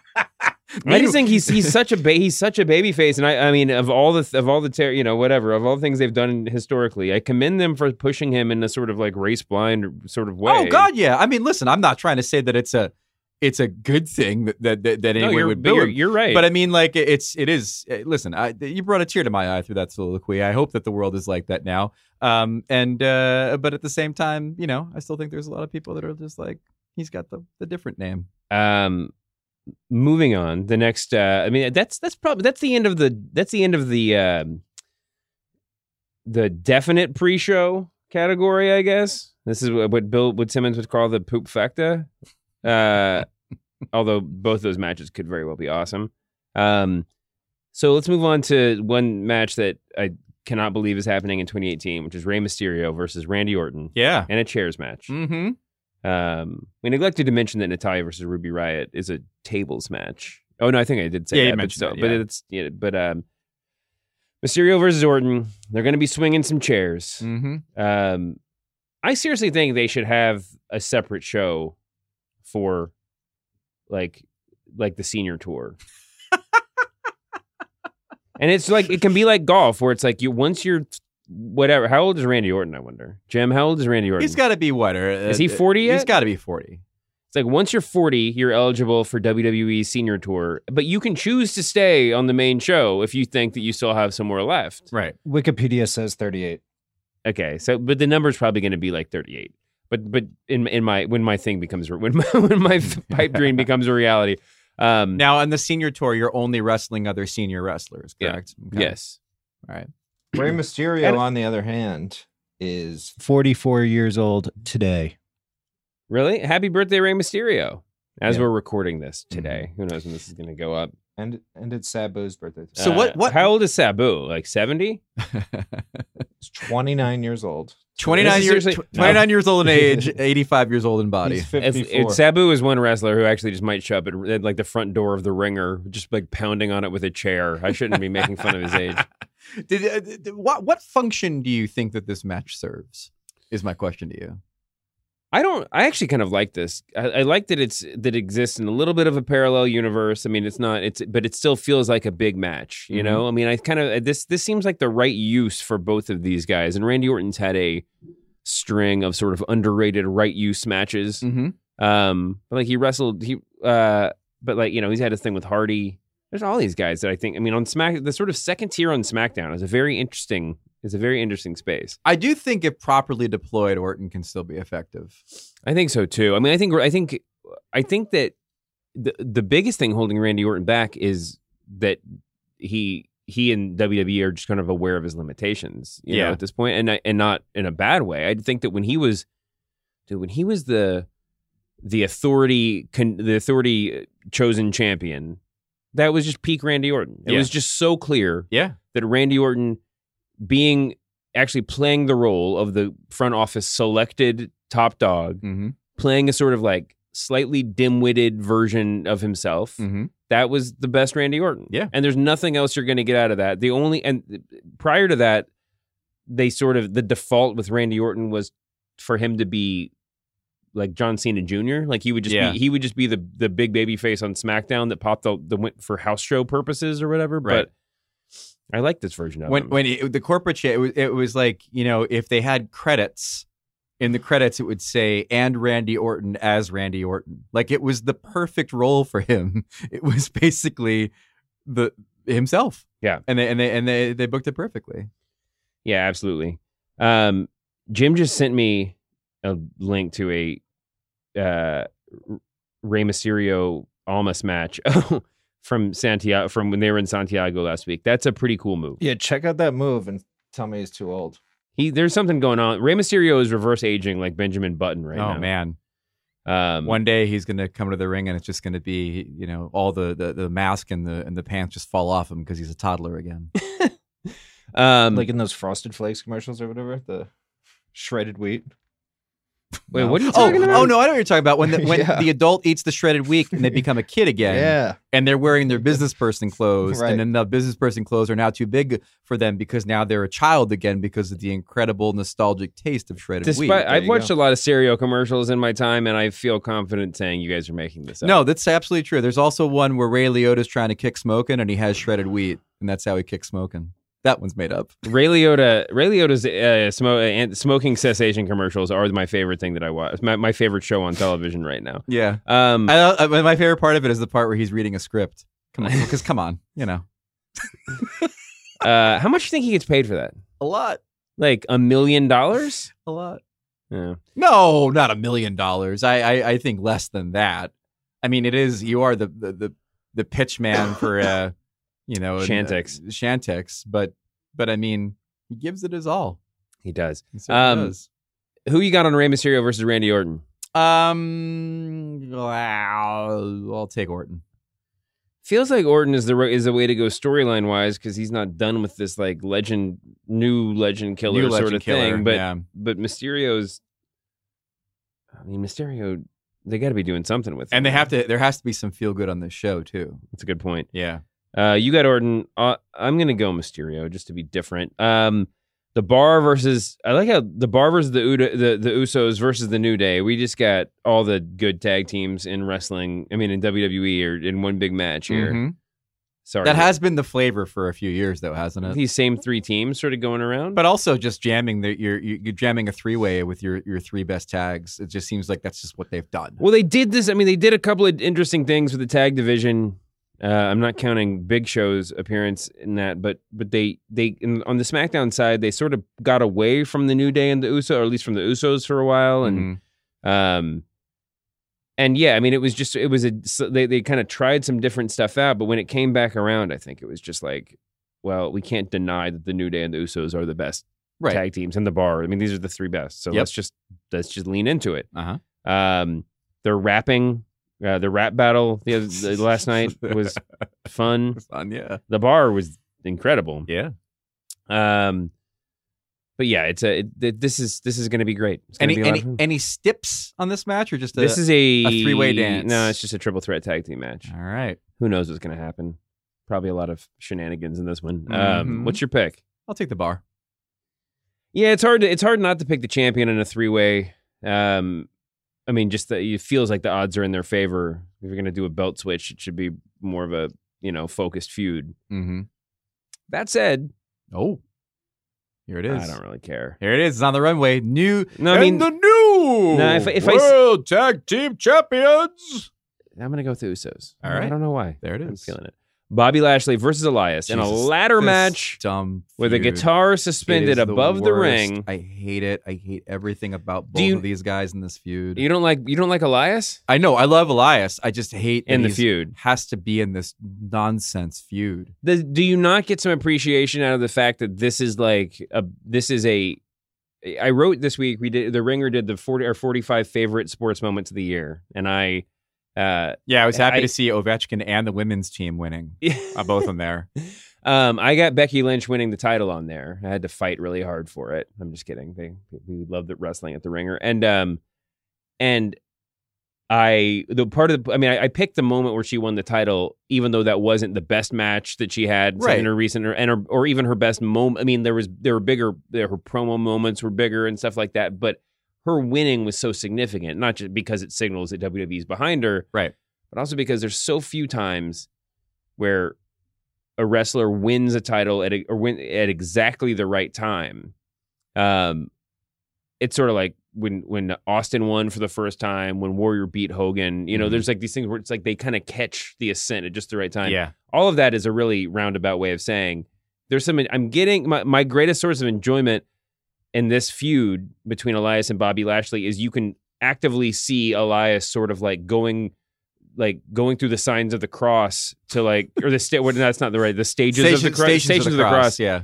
I just think he's he's such a ba- he's such a baby face, and I I mean of all the th- of all the ter- you know whatever of all the things they've done historically, I commend them for pushing him in a sort of like race blind sort of way. Oh God, yeah. I mean, listen, I'm not trying to say that it's a it's a good thing that that, that, that anyone no, would boo him. You're right, but I mean, like it's it is. Listen, I, you brought a tear to my eye through that soliloquy. I hope that the world is like that now. Um, and, uh, but at the same time, you know, I still think there's a lot of people that are just like, he's got the, the different name. Um, moving on the next, uh, I mean, that's, that's probably, that's the end of the, that's the end of the, um, the definite pre-show category, I guess. This is what Bill, what Simmons would call the poop facta. Uh, although both those matches could very well be awesome. Um, so let's move on to one match that I cannot believe is happening in twenty eighteen, which is Rey Mysterio versus Randy Orton. Yeah. And a chairs match. Mm-hmm. Um, we neglected to mention that Natalya versus Ruby Riott is a tables match. Oh, no, I think I did say yeah, that. You but mentioned so, that, yeah. But it's, yeah, but um, Mysterio versus Orton, they're going to be swinging some chairs. Mm-hmm. Um, I seriously think they should have a separate show for like, like the senior tour. And it's like, it can be like golf where it's like you, once you're whatever, how old is Randy Orton? I wonder, Jim, how old is Randy Orton? He's gotta be what? Or, uh, is he forty yet? He's gotta be forty. It's like, once you're forty, you're eligible for W W E senior tour, but you can choose to stay on the main show if you think that you still have somewhere left. Right. Wikipedia says thirty-eight. Okay. So, but the number's probably going to be like thirty-eight. But, but in, in my, when my thing becomes, when my, when my pipe dream becomes a reality. Um, now, on the senior tour, you're only wrestling other senior wrestlers, correct? Yeah. Okay. Yes. All right. Rey Mysterio, on the other hand, is forty-four years old today. Really? Happy birthday, Rey Mysterio. As yeah. we're recording this today. Mm-hmm. Who knows when this is going to go up. And and it's Sabu's birthday. So uh, what, what? How old is Sabu? Like seventy? He's twenty-nine years old. twenty-nine years tw- twenty-nine no. years old in age, eighty-five years old in body. He's fifty-four. If, if Sabu is one wrestler who actually just might show up at, at like the front door of the Ringer, just like pounding on it with a chair. I shouldn't be making fun of his age. Did, uh, did, what what function do you think that this match serves? Is my question to you. I don't. I actually kind of like this. I, I like that it's that it exists in a little bit of a parallel universe. I mean, it's not. It's but it still feels like a big match. You mm-hmm. know. I mean, I kind of this. This seems like the right use for both of these guys. And Randy Orton's had a string of sort of underrated right use matches. Mm-hmm. Um, but like he wrestled. He. Uh, but like you know, he's had a thing with Hardy. there's all these guys that I think, I mean, on Smack, the sort of second tier on SmackDown is a very interesting, is a very interesting space. I do think if properly deployed, Orton can still be effective. I think so too. I mean, I think, I think, I think that the the biggest thing holding Randy Orton back is that he he and W W E are just kind of aware of his limitations, you yeah. know, at this point, and and not in a bad way. I think that when he was, dude, when he was the the authority con, the authority chosen champion, that was just peak Randy Orton. It yeah. was just so clear, yeah. that Randy Orton being actually playing the role of the front office selected top dog, mm-hmm. playing a sort of like slightly dim-witted version of himself. Mm-hmm. That was the best Randy Orton. Yeah. And there's nothing else you're going to get out of that. The only, and prior to that, they sort of, the default with Randy Orton was for him to be like John Cena Junior Like he would just yeah. be, he would just be the, the big baby face on SmackDown that popped the, the went for house show purposes or whatever. Right. But I like this version of when, him. When it, the corporate shit, it was, it was like, you know, if they had credits, in the credits, it would say, and Randy Orton as Randy Orton. Like, it was the perfect role for him. It was basically the himself. Yeah. And they and they, and they, they booked it perfectly. Yeah, absolutely. Um, Jim just sent me a link to a uh, Rey Mysterio Almas match from Santiago, from when they were in Santiago last week. That's a pretty cool move. Yeah, check out that move and tell me he's too old. He, there's something going on. Rey Mysterio is reverse aging like Benjamin Button right oh, now. Oh, man. Um, One day he's going to come to the ring and it's just going to be, you know, all the, the, the mask and the and the pants just fall off him because he's a toddler again. um, like in those Frosted Flakes commercials or whatever, the shredded wheat. Wait, no. What are you talking oh, about? Oh, no, I know what you're talking about. When the, when yeah. the adult eats the shredded wheat and they become a kid again. Yeah. And they're wearing their business person clothes. Right. And then the business person clothes are now too big for them because now they're a child again because of the incredible nostalgic taste of shredded Despite, wheat. There I've watched go. a lot of cereal commercials in my time, and I feel confident saying you guys are making this up. No, that's absolutely true. There's also one where Ray Liotta's trying to kick smoking, and he has shredded wheat, and that's how he kicks smoking. That one's made up. Ray Liotta, Ray Liotta's uh, smoke, uh, smoking cessation commercials are my favorite thing that I watch. My, my favorite show on television right now. Yeah. Um, I, I, my favorite part of it is the part where he's reading a script. Come on, because come on, you know. uh, how much do you think he gets paid for that? A lot. Like a million dollars? A lot. Yeah. No, not a million dollars. I, I, I think less than that. I mean, it is. You are the the the, the pitch man for. Uh, You know, Shantix, and, uh, Shantix, but but I mean, he gives it his all. He does. He um, does. Who you got on Rey Mysterio versus Randy Orton? Um, I'll, I'll take Orton. Feels like Orton is the is the way to go storyline wise because he's not done with this like legend, new legend killer new legend sort of killer, thing. But yeah. but Mysterio's, I mean, Mysterio, they got to be doing something with, and him. they have to. There has to be some feel good on this show too. That's a good point. Yeah. Uh, you got Orton. Uh, I'm going to go Mysterio just to be different. Um, the Bar versus... I like how the Bar versus the, Udo, the the Usos versus the New Day. We just got all the good tag teams in wrestling. I mean, in W W E or in one big match here. Mm-hmm. Sorry. That has been the flavor for a few years, though, hasn't it? These same three teams sort of going around. But also just jamming the you're you're jamming a three-way with your, your three best tags. It just seems like that's just what they've done. Well, they did this. I mean, they did a couple of interesting things with the tag division. Uh, I'm not counting Big Show's appearance in that, but but they they in, on the SmackDown side they sort of got away from the New Day and the Usos, or at least from the Usos for a while, and mm-hmm. um, and yeah, I mean it was just it was a they they kind of tried some different stuff out, but when it came back around, I think it was just like, well, we can't deny that the New Day and the Usos are the best right. tag teams in the Bar. I mean these are the three best, so yep. let's just let's just lean into it. Uh-huh. Um, they're rapping. Uh, the rap battle the, other, the last night was fun. Fun, yeah. The Bar was incredible. Yeah. Um, but yeah, it's a it, this is this is going to be great. It's any be any any stips on this match or just a, this is a, a three way dance? No, it's just a triple threat tag team match. All right. Who knows what's going to happen? Probably a lot of shenanigans in this one. Mm-hmm. Um, what's your pick? I'll take the Bar. Yeah, it's hard. To, it's hard not to pick the champion in a three way. Um, I mean, just that it feels like the odds are in their favor. If you're going to do a belt switch, it should be more of a, you know, focused feud. Mm-hmm. That said, oh, here it is. I don't really care. Here it is. It's on the runway. New no, I mean, and the new no, if, if World I, Tag Team Champions. I'm going to go with the Usos. All right. I don't know why. There it is. I'm feeling it. Bobby Lashley versus Elias Jesus, in a ladder match dumb with a guitar suspended above the, the ring. I hate it. I hate everything about both you, of these guys in this feud. You don't like you don't like Elias? I know. I love Elias. I just hate in the feud. Has to be in this nonsense feud. The, do you not get some appreciation out of the fact that this is like a this is a I wrote this week we did the Ringer did the forty or forty-five favorite sports moments of the year, and I Uh, yeah, I was happy I, to see Ovechkin and the women's team winning. uh, both on there. Um, I got Becky Lynch winning the title on there. I had to fight really hard for it. I'm just kidding. They we love the wrestling at the Ringer, and um, and I the part of the I mean I, I picked the moment where she won the title, even though that wasn't the best match that she had right. in her recent or and her, or even her best moment. I mean there was there were bigger her promo moments were bigger and stuff like that, but. Her winning was so significant, not just because it signals that W W E is behind her, right? But also because there's so few times where a wrestler wins a title at a, or win at exactly the right time. Um, it's sort of like when when Austin won for the first time, when Warrior beat Hogan. You know, mm-hmm. there's like these things where it's like they kind of catch the ascent at just the right time. Yeah, all of that is a really roundabout way of saying there's some. I'm getting my, my greatest source of enjoyment. And this feud between Elias and Bobby Lashley is you can actively see Elias sort of like going, like going through the signs of the cross to like or the sta- well, no, that's not the right the stages Station, of the cross stations, stations of, the, of the, cross, the cross yeah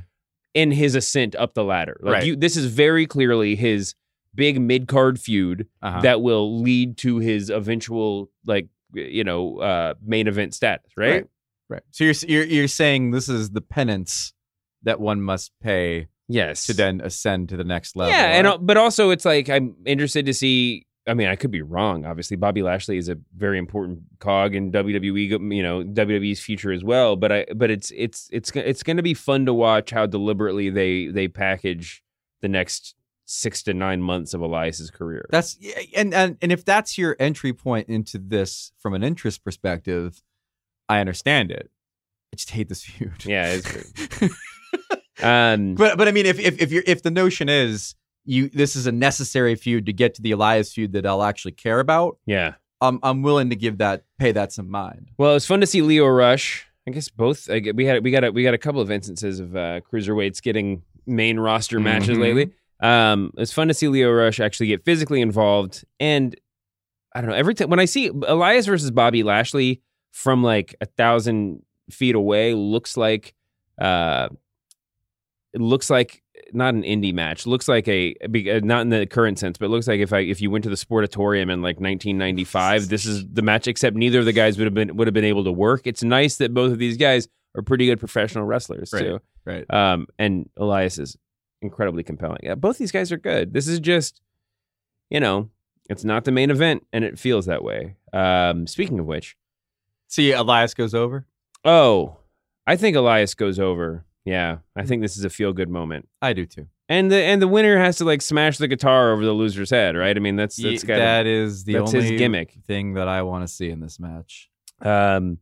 in his ascent up the ladder like right. you, this is very clearly his big mid card feud uh-huh. that will lead to his eventual like you know uh, main event status right? right right so you're you're you're saying this is the penance that one must pay. Yes. To then ascend to the next level. Yeah, right? and but also it's like I'm interested to see, I mean, I could be wrong, obviously. Bobby Lashley is a very important cog in W W E, you know, W W E's future as well, but I but it's it's it's it's going to be fun to watch how deliberately they they package the next six to nine months of Elias's career. That's and and and if that's your entry point into this from an interest perspective, I understand it. I just hate this feud. Yeah, it's weird. Um, but but I mean, if if if you're if the notion is you this is a necessary feud to get to the Elias feud that I'll actually care about, yeah, I'm I'm willing to give that pay that some mind. Well, it's fun to see Lio Rush. I guess both I, we had we got a, we got a couple of instances of uh, cruiserweights getting main roster mm-hmm. matches lately. Um, it's fun to see Lio Rush actually get physically involved, and I don't know every time when I see Elias versus Bobby Lashley from like a thousand feet away looks like. Uh, It looks like not an indie match. Looks like a not in the current sense, but it looks like if I if you went to the Sportatorium in like nineteen ninety-five, this is the match. Except neither of the guys would have been would have been able to work. It's nice that both of these guys are pretty good professional wrestlers right, too. Right. Um. And Elias is incredibly compelling. Yeah, both these guys are good. This is just, you know, it's not the main event, and it feels that way. Um. Speaking of which, see, Elias goes over. Oh, I think Elias goes over. Yeah, I think this is a feel-good moment. I do too. And the and the winner has to like smash the guitar over the loser's head, right? I mean, that's that's gotta, that is the that's only his gimmick thing that I want to see in this match. Um,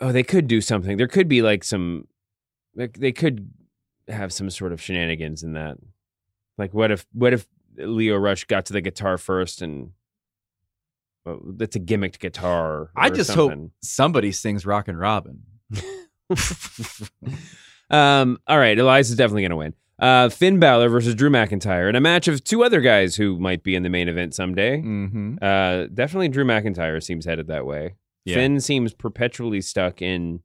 oh, they could do something. There could be like some, like they could have some sort of shenanigans in that. Like, what if what if Lio Rush got to the guitar first and. Well, that's a gimmicked guitar. I just something. hope somebody sings "Rockin' Robin." um, all right, Elias is definitely going to win. Uh, Finn Balor versus Drew McIntyre in a match of two other guys who might be in the main event someday. Mm-hmm. Uh, definitely Drew McIntyre seems headed that way. Yeah. Finn seems perpetually stuck in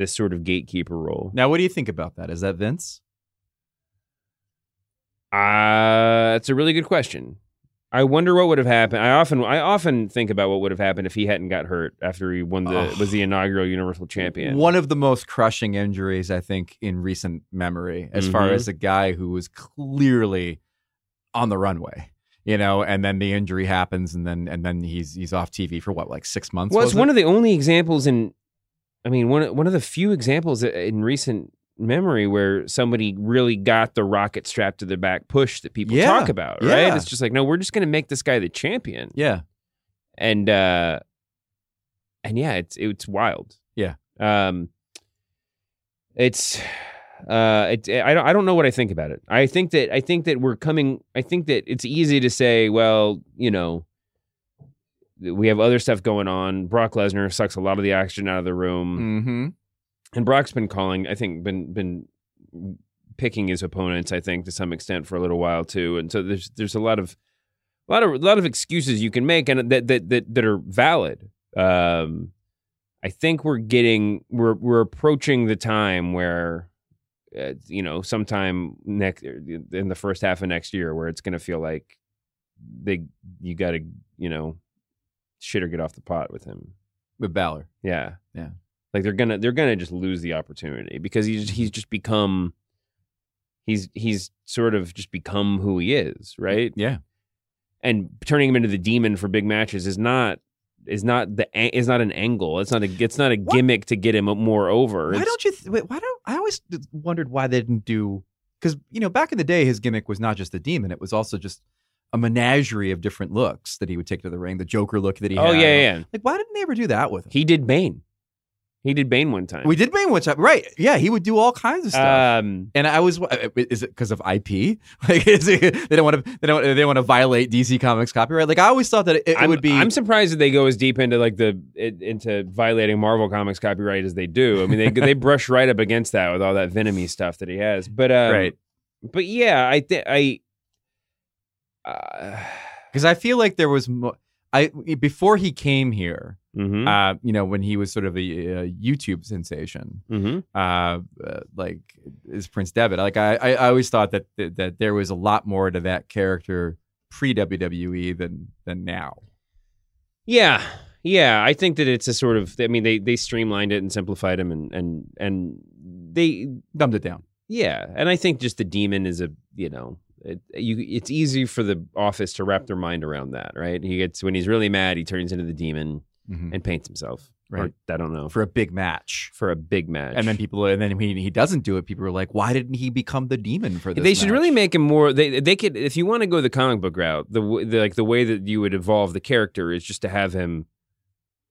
this sort of gatekeeper role. Now, what do you think about that? Is that Vince? Uh, that's a really good question. I wonder what would have happened. I often, I often think about what would have happened if he hadn't got hurt after he won the oh. was the inaugural Universal Champion. One of the most crushing injuries, I think, in recent memory, as mm-hmm. far as a guy who was clearly on the runway, you know, and then the injury happens, and then and then he's he's off T V for what, like six months. Well, it's one it? of the only examples in, I mean, one one of the few examples in recent. memory where somebody really got the rocket strapped to the back push that people yeah, talk about, right? Yeah. It's just like, no, we're just going to make this guy the champion. Yeah. And, uh, and yeah, it's, it's wild. Yeah. Um, it's, uh, it, I don't, I don't know what I think about it. I think that, I think that we're coming, I think that it's easy to say, well, you know, we have other stuff going on. Brock Lesnar sucks a lot of the oxygen out of the room. Mm-hmm. And Brock's been calling, I think, been been picking his opponents, I think, to some extent for a little while too. And so there's there's a lot of a lot of a lot of excuses you can make, and that that that, that are valid. Um, I think we're getting we're we're approaching the time where uh, you know, sometime next in the first half of next year, where it's going to feel like they you got to you know shit or get off the pot with him, with Balor. Yeah, yeah. Like they're gonna they're gonna just lose the opportunity because he's he's just become he's he's sort of just become who he is, right? Yeah. And turning him into the demon for big matches is not is not the is not an angle. It's not a it's not a what? gimmick to get him more over. Why it's, don't you? Th- wait, why don't I always wondered why they didn't do, because you know back in the day his gimmick was not just the demon, it was also just a menagerie of different looks that he would take to the ring. The Joker look that he had. Oh yeah, yeah. Like why didn't they ever do that with him? He did Bane. He did Bane one time. We did Bane one time, right? Yeah, he would do all kinds of stuff. Um, and I was—is it because of I P? Like, is it, they don't want to—they don't—they want to violate D C Comics copyright. Like, I always thought that it, it would be. I'm surprised that they go as deep into like the it, into violating Marvel Comics copyright as they do. I mean, they they brush right up against that with all that Venomy stuff that he has. But um, right, but yeah, I think I because uh... I feel like there was mo- I before he came here. Mm-hmm. Uh, you know, when he was sort of a, a YouTube sensation, mm-hmm. uh, uh, like is Prince Devitt. Like I, I, I always thought that th- that there was a lot more to that character pre W W E than than now. Yeah, yeah. I think that it's a sort of. I mean, they they streamlined it and simplified him, and and and they dumbed it down. Yeah, and I think just the demon is a you know. It, you, it's easy for the office to wrap their mind around that, right? He gets when he's really mad, he turns into the demon mm-hmm. and paints himself, right? Or, I don't know for a big match, for a big match, and then people, and then when he doesn't do it, people are like, "Why didn't he become the demon for this?" They should match? Really make him more. They they could, if you want to go the comic book route, the, the like the way that you would evolve the character is just to have him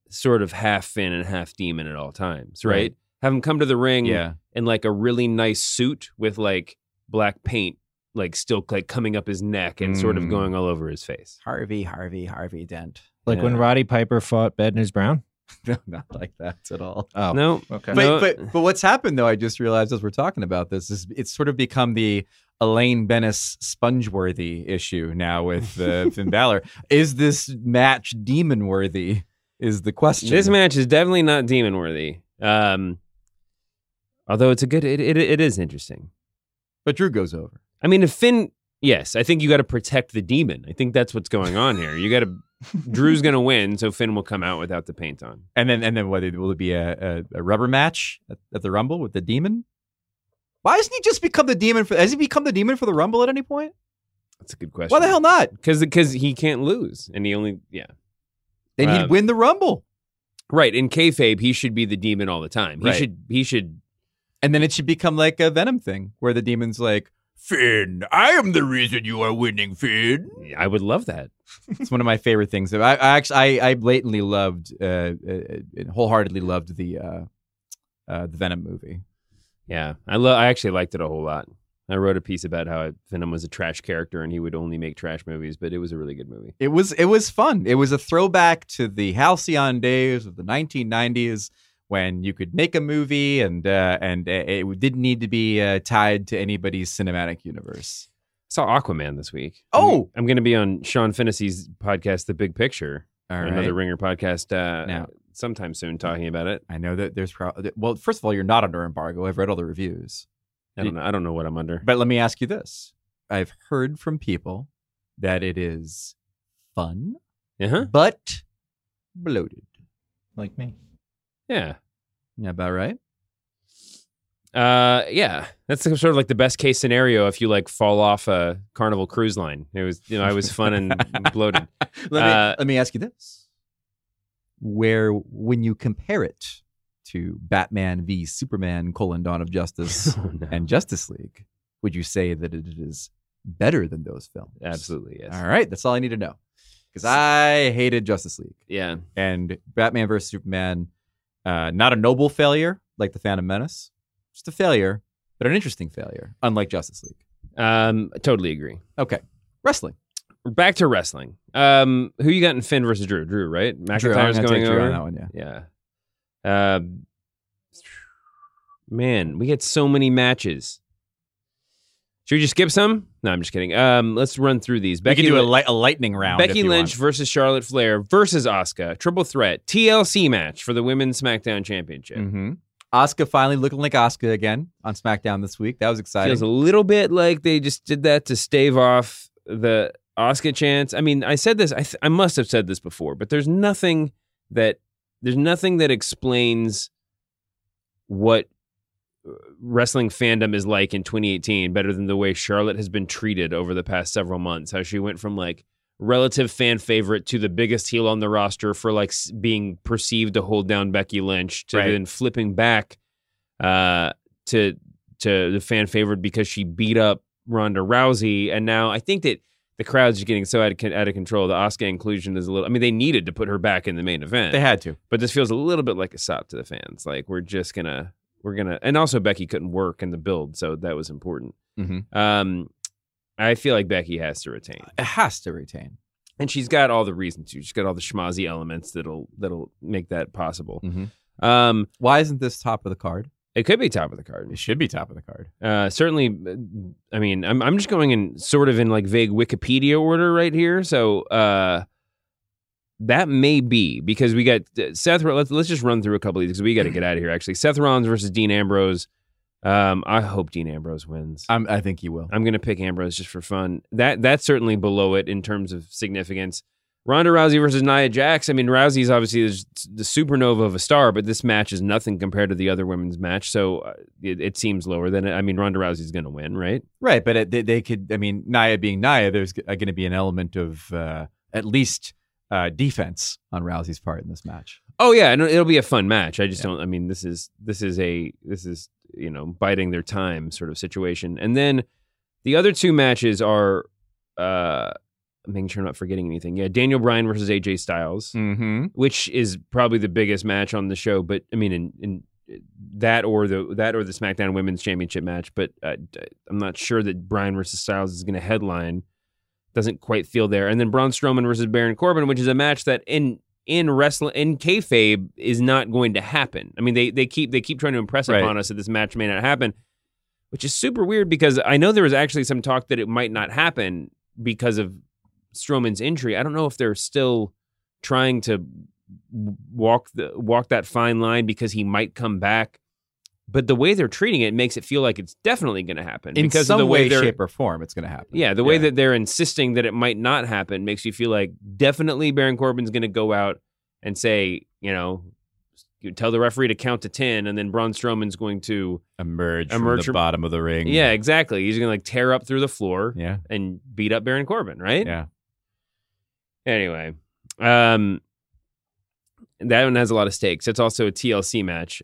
sort of half Finn and half demon at all times, right? right. Have him come to the ring, yeah. in like a really nice suit with like black paint. Like still like coming up his neck and mm. sort of going all over his face. Harvey, Harvey, Harvey Dent. Like yeah. when Roddy Piper fought Bad News Brown? No, not like that at all. Oh, no. Okay. But, no. but but what's happened though? I just realized as we're talking about this is it's sort of become the Elaine Bennis Spongeworthy issue now with uh, Finn Balor. Is this match demon worthy? Is the question. This match is definitely not demon worthy. Um, although it's a good. It, it it is interesting. But Drew goes over. I mean, if Finn, yes, I think you got to protect the demon. I think that's what's going on here. You got to, Drew's going to win, so Finn will come out without the paint on. And then, and then, what will it be a, a, a rubber match at, at the Rumble with the demon? Why doesn't he just become the demon? For, has he become the demon for the Rumble at any point? That's a good question. Why the hell not? Because because he can't lose, and he only yeah. Then um, he'd win the Rumble, right? In kayfabe, he should be the demon all the time. He right. should he should, and then it should become like a Venom thing where the demon's like. Finn, I am the reason you are winning, Finn. I would love that. It's one of my favorite things. I, I actually, I, I blatantly loved, uh, uh, wholeheartedly loved the uh, uh, the Venom movie. Yeah, I lo- I actually liked it a whole lot. I wrote a piece about how Venom was a trash character and he would only make trash movies, but it was a really good movie. It was, it was fun. It was a throwback to the halcyon days of the nineteen nineties. When you could make a movie and uh, and it didn't need to be uh, tied to anybody's cinematic universe. I saw Aquaman this week. Oh, I'm, I'm going to be on Sean Finnessy's podcast, The Big Picture, all right. another Ringer podcast uh, now, sometime soon, talking about it. I know that there's probably well, first of all, you're not under embargo. I've read all the reviews. I don't know. I don't know what I'm under. But let me ask you this: I've heard from people that it is fun, uh-huh. but bloated, like me. Yeah. Yeah, about right. Uh, yeah, that's sort of like the best case scenario if you like fall off a Carnival cruise line. It was, you know, I was fun and bloated. Let me uh, let me ask you this: where when you compare it to Batman v Superman: colon, Dawn of Justice oh, no. and Justice League, would you say that it is better than those films? Absolutely. Yes. All right, that's all I need to know because I hated Justice League. Yeah, and Batman versus Superman. Uh, not a noble failure like the Phantom Menace, just a failure, but an interesting failure, unlike Justice League. Um, I totally agree. Okay. Wrestling. back to wrestling. Um, who you got in Finn versus Drew? Drew, right? McIntyre's Drew, going over. Drew on that one, yeah. Yeah. Uh, man, we get so many matches. Should we just skip some? No, I'm just kidding. Um, let's run through these. We Becky can do Lynch, a, li- a lightning round. Becky Lynch want. versus Charlotte Flair versus Asuka. Triple threat. T L C match for the Women's SmackDown Championship. Mm-hmm. Asuka finally looking like Asuka again on SmackDown this week. That was exciting. Feels a little bit like they just did that to stave off the Asuka chance. I mean, I said this. I th- I must have said this before, but there's nothing that there's nothing that explains what wrestling fandom is like in twenty eighteen better than the way Charlotte has been treated over the past several months. How she went from like relative fan favorite to the biggest heel on the roster for like being perceived to hold down Becky Lynch to right. then flipping back uh, to to the fan favorite because she beat up Ronda Rousey. And now I think that the crowd's just getting so out of, out of control. The Asuka inclusion is a little... I mean, they needed to put her back in the main event. They had to. But this feels a little bit like a sop to the fans. Like, we're just going to... We're gonna, and also Becky couldn't work in the build, so that was important. Mm-hmm. Um, I feel like Becky has to retain. It has to retain, and she's got all the reasons to. She's got all the schmozzy elements that'll that'll make that possible. Mm-hmm. Um, Why isn't this top of the card? It could be top of the card. It should be top of the card. Uh, certainly. I mean, I'm I'm just going in sort of in like vague Wikipedia order right here. So uh, that may be because we got Seth. Let's let's just run through a couple of these because we got to get out of here. Actually, Seth Rollins versus Dean Ambrose. Um, I hope Dean Ambrose wins. I'm, I think he will. I'm going to pick Ambrose just for fun. That that's certainly below it in terms of significance. Ronda Rousey versus Nia Jax. I mean, Rousey's obviously the supernova of a star, but this match is nothing compared to the other women's match, so it, it seems lower than it. I mean, Ronda Rousey's going to win, right? Right, but it, they, they could. I mean, Nia being Nia, there's going to be an element of uh, at least. Uh, defense on Rousey's part in this match. Oh yeah, and it'll be a fun match. I just yeah. don't. I mean, this is this is a this is you know biding their time sort of situation. And then the other two matches are uh, making sure I'm not forgetting anything. Yeah, Daniel Bryan versus A J Styles, mm-hmm. which is probably the biggest match on the show. But I mean, in, in that or the that or the SmackDown Women's Championship match. But uh, I'm not sure that Bryan versus Styles is going to headline. Doesn't quite feel there. And then Braun Strowman versus Baron Corbin, which is a match that in in wrestling in kayfabe is not going to happen. I mean, they they keep they keep trying to impress right. upon us that this match may not happen, which is super weird because I know there was actually some talk that it might not happen because of Strowman's injury. I don't know if they're still trying to walk the walk that fine line because he might come back. But the way they're treating it makes it feel like it's definitely going to happen. In because some of the way, way shape, or form, it's going to happen. Yeah, the way yeah. that they're insisting that it might not happen makes you feel like definitely Baron Corbin's going to go out and say, you know, you tell the referee to count to ten, and then Braun Strowman's going to... Emerge, emerge from the from, bottom of the ring. Yeah, exactly. He's going to like tear up through the floor yeah. and beat up Baron Corbin, right? Yeah. Anyway, um, that one has a lot of stakes. It's also a T L C match.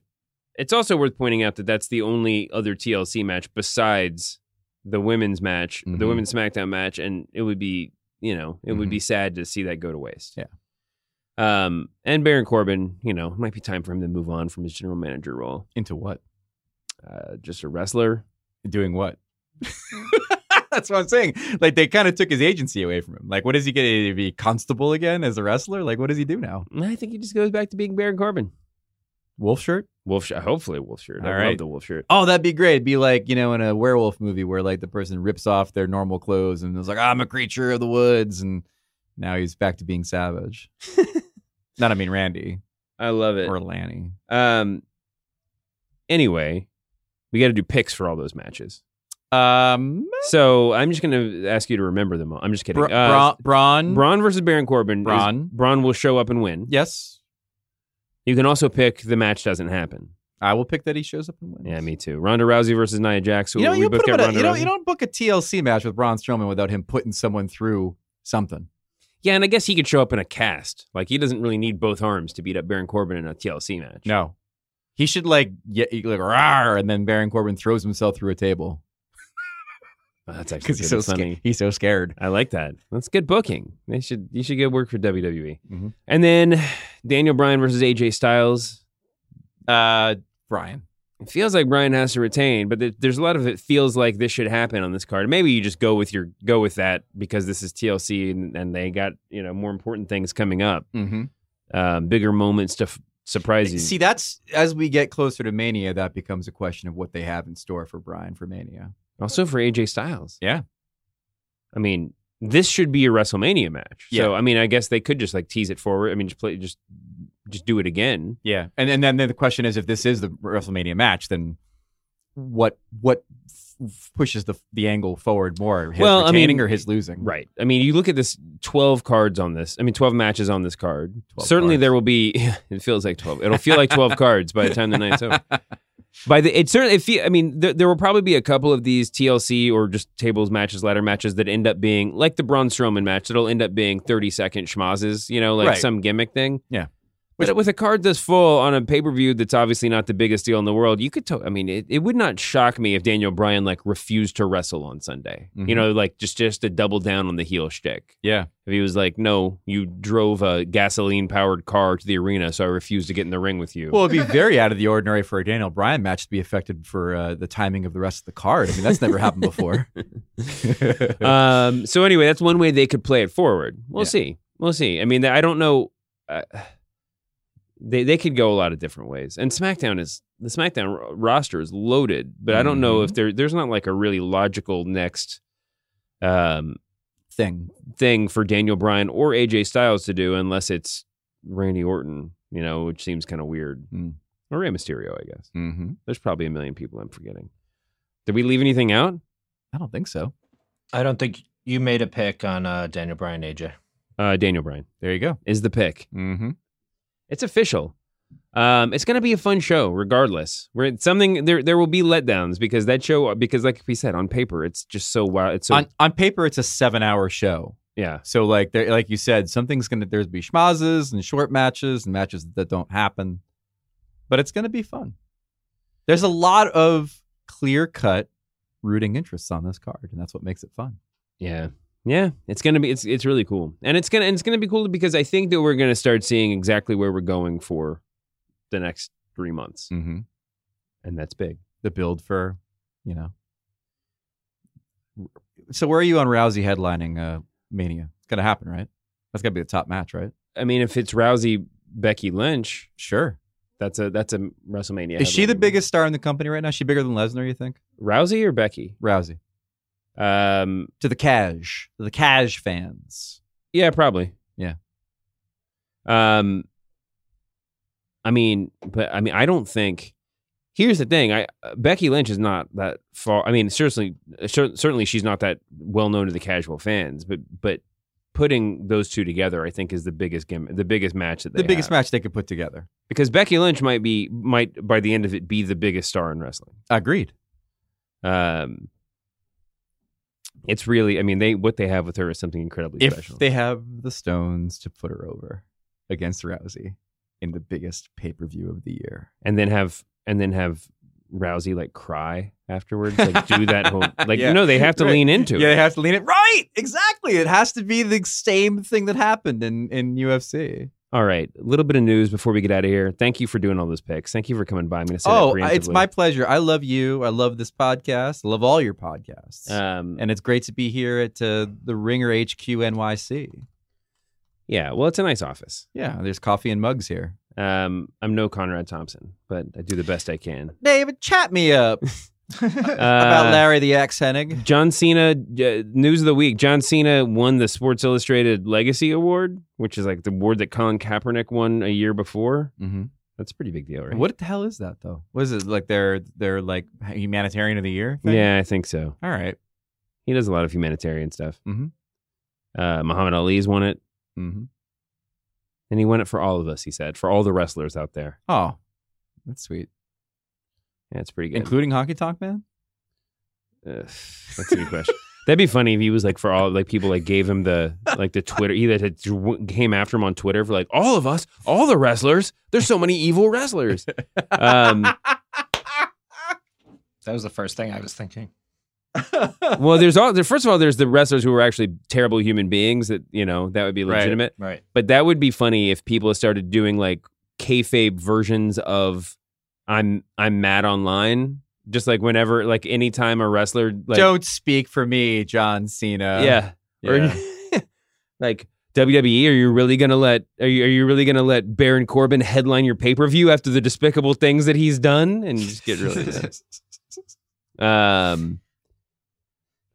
It's also worth pointing out that that's the only other T L C match besides the women's match, mm-hmm. the women's SmackDown match, and it would be, you know, it mm-hmm. would be sad to see that go to waste. Yeah. Um, and Baron Corbin, you know, it might be time for him to move on from his general manager role. Into what? Uh, just a wrestler. Doing what? That's what I'm saying. Like, they kind of took his agency away from him. Like, what is he going to be? Constable again as a wrestler? Like, what does he do now? I think he just goes back to being Baron Corbin. Wolf shirt? Wolf shirt. Hopefully a wolf shirt. I right. love the wolf shirt. Oh, that'd be great. It'd be like, you know, in a werewolf movie where like the person rips off their normal clothes and is like, I'm a creature of the woods. And now he's back to being savage. Not, I mean, Randy. I love it. Or Lanny. Um, anyway, we got to do picks for all those matches. Um. So I'm just going to ask you to remember them all. I'm just kidding. Bra- uh, Braun. Braun versus Baron Corbin. Braun. Is, Braun will show up and win. Yes. You can also pick the match doesn't happen. I will pick that he shows up and wins. Yeah, me too. Ronda Rousey versus Nia Jax. You know, we you, both get a, you, don't, you don't book a T L C match with Braun Strowman without him putting someone through something. Yeah, and I guess he could show up in a cast. Like, he doesn't really need both arms to beat up Baron Corbin in a T L C match. No. He should, like, get, like rawr, and then Baron Corbin throws himself through a table. Oh, that's actually he's so funny. Sca- he's so scared. I like that. That's good booking. They should you should go work for W W E. Mm-hmm. And then Daniel Bryan versus A J Styles. Uh, Bryan. It feels like Bryan has to retain, but there's a lot of it feels like this should happen on this card. Maybe you just go with your go with that because this is T L C and, and they got, you know, more important things coming up, mm-hmm. um, bigger moments to f- surprise you. See, that's as we get closer to Mania, that becomes a question of what they have in store for Bryan for Mania. Also for A J Styles. Yeah. I mean, this should be a WrestleMania match. Yeah. So, I mean, I guess they could just like tease it forward. I mean, just play, just. Just do it again. Yeah. And, and then the question is, if this is the WrestleMania match, then what what f- pushes the the angle forward more? His well, retaining I mean, or his losing? Right. I mean, you look at this twelve cards on this. I mean, twelve matches on this card. Certainly cards. There will be, it feels like twelve. It'll feel like twelve cards by the time the night's over. By the, it certainly, it feel, I mean, th- there will probably be a couple of these T L C or just tables matches, ladder matches that end up being, like the Braun Strowman match, that'll end up being thirty-second schmazes, you know, like right. some gimmick thing. Yeah. But with a card this full on a pay-per-view that's obviously not the biggest deal in the world, you could tell, I mean, it, it would not shock me if Daniel Bryan, like, refused to wrestle on Sunday. Mm-hmm. You know, like, just, just to double down on the heel shtick. Yeah. If he was like, no, you drove a gasoline-powered car to the arena, so I refuse to get in the ring with you. Well, it'd be very out of the ordinary for a Daniel Bryan match to be affected for uh, the timing of the rest of the card. I mean, that's never happened before. um, so anyway, that's one way they could play it forward. We'll yeah. see. We'll see. I mean, I don't know... Uh, They they could go a lot of different ways, and SmackDown is the SmackDown r- roster is loaded, but I don't know if there there's not like a really logical next um, thing thing for Daniel Bryan or A J Styles to do unless it's Randy Orton, you know, which seems kind of weird, mm. or Rey Mysterio, I guess. Mm-hmm. There's probably a million people I'm forgetting. Did we leave anything out? I don't think so. I don't think you made a pick on uh, Daniel Bryan, A J. Uh, Daniel Bryan, there you go, is the pick. Mm-hmm. It's official. Um, it's going to be a fun show, regardless. We're something there. There will be letdowns because that show. Because, like we said, on paper, it's just so wild. It's so, on, on paper, it's a seven-hour show. Yeah. So, like, there, like you said, something's going to. There's be schmazes and short matches and matches that don't happen. But it's going to be fun. There's a lot of clear-cut rooting interests on this card, and that's what makes it fun. Yeah. Yeah, it's gonna be it's it's really cool, and it's gonna and it's gonna be cool because I think that we're gonna start seeing exactly where we're going for the next three months, mm-hmm. and that's big. The build for, you know. So where are you on Rousey headlining uh, Mania? It's gonna happen, right? That's gotta be the top match, right? I mean, if it's Rousey, Becky Lynch, sure. That's a that's a WrestleMania. Is she the biggest star in the company right now? Is she bigger than Lesnar, you think? Rousey or Becky? Rousey. Um, to the cash, to the cash fans. Yeah, probably. Yeah. Um, I mean, but I mean, I don't think. Here's the thing: I uh, Becky Lynch is not that far. I mean, seriously, cer- certainly she's not that well known to the casual fans. But but putting those two together, I think, is the biggest game, the biggest match that they the biggest have. match they could put together. Because Becky Lynch might be might by the end of it be the biggest star in wrestling. Agreed. Um. It's really, I mean, they what they have with her is something incredibly if special. If they have the stones to put her over against Rousey in the biggest pay-per-view of the year, and then have and then have Rousey like cry afterwards, like do that whole like yeah. no, they have to right. lean into yeah, it. Yeah, they have to lean it right. Exactly, it has to be the same thing that happened in in U F C. All right, a little bit of news before we get out of here. Thank you for doing all those picks. Thank you for coming by. I'm going to say oh, that preemptively. It's my pleasure. I love you. I love this podcast. I love all your podcasts. Um, and it's great to be here at uh, the Ringer H Q N Y C. Yeah, well, it's a nice office. Yeah, there's coffee and mugs here. Um, I'm no Conrad Thompson, but I do the best I can. David, chat me up. About Larry the Axe Hennig. John Cena, uh, news of the week. John Cena won the Sports Illustrated Legacy Award, which is like the award that Colin Kaepernick won a year before. Mm-hmm. That's a pretty big deal, right? What the hell is that, though? What is it, like their, their like humanitarian of the year thing? Yeah, I think so. All right. He does a lot of humanitarian stuff. Mm-hmm. Uh, Muhammad Ali's won it. Mm-hmm. And he won it for all of us, he said, for all the wrestlers out there. Oh, that's sweet. Yeah, it's pretty good. Including Hockey Talk Man? Uh, that's a good question. That'd be funny if he was like for all like people like gave him the like the Twitter. He that had, came after him on Twitter for like all of us, all the wrestlers. There's so many evil wrestlers. Um, that was the first thing I was thinking. Well, there's all there. First of all, there's the wrestlers who were actually terrible human beings that you know that would be legitimate. Right. right. But that would be funny if people started doing like kayfabe versions of. I'm I'm mad online. Just like whenever, like anytime a wrestler, like, don't speak for me, John Cena. Yeah, yeah. Or, like W W E, are you really gonna let are you, are you really gonna let Baron Corbin headline your pay per view after the despicable things that he's done? And you just get really pissed. Um,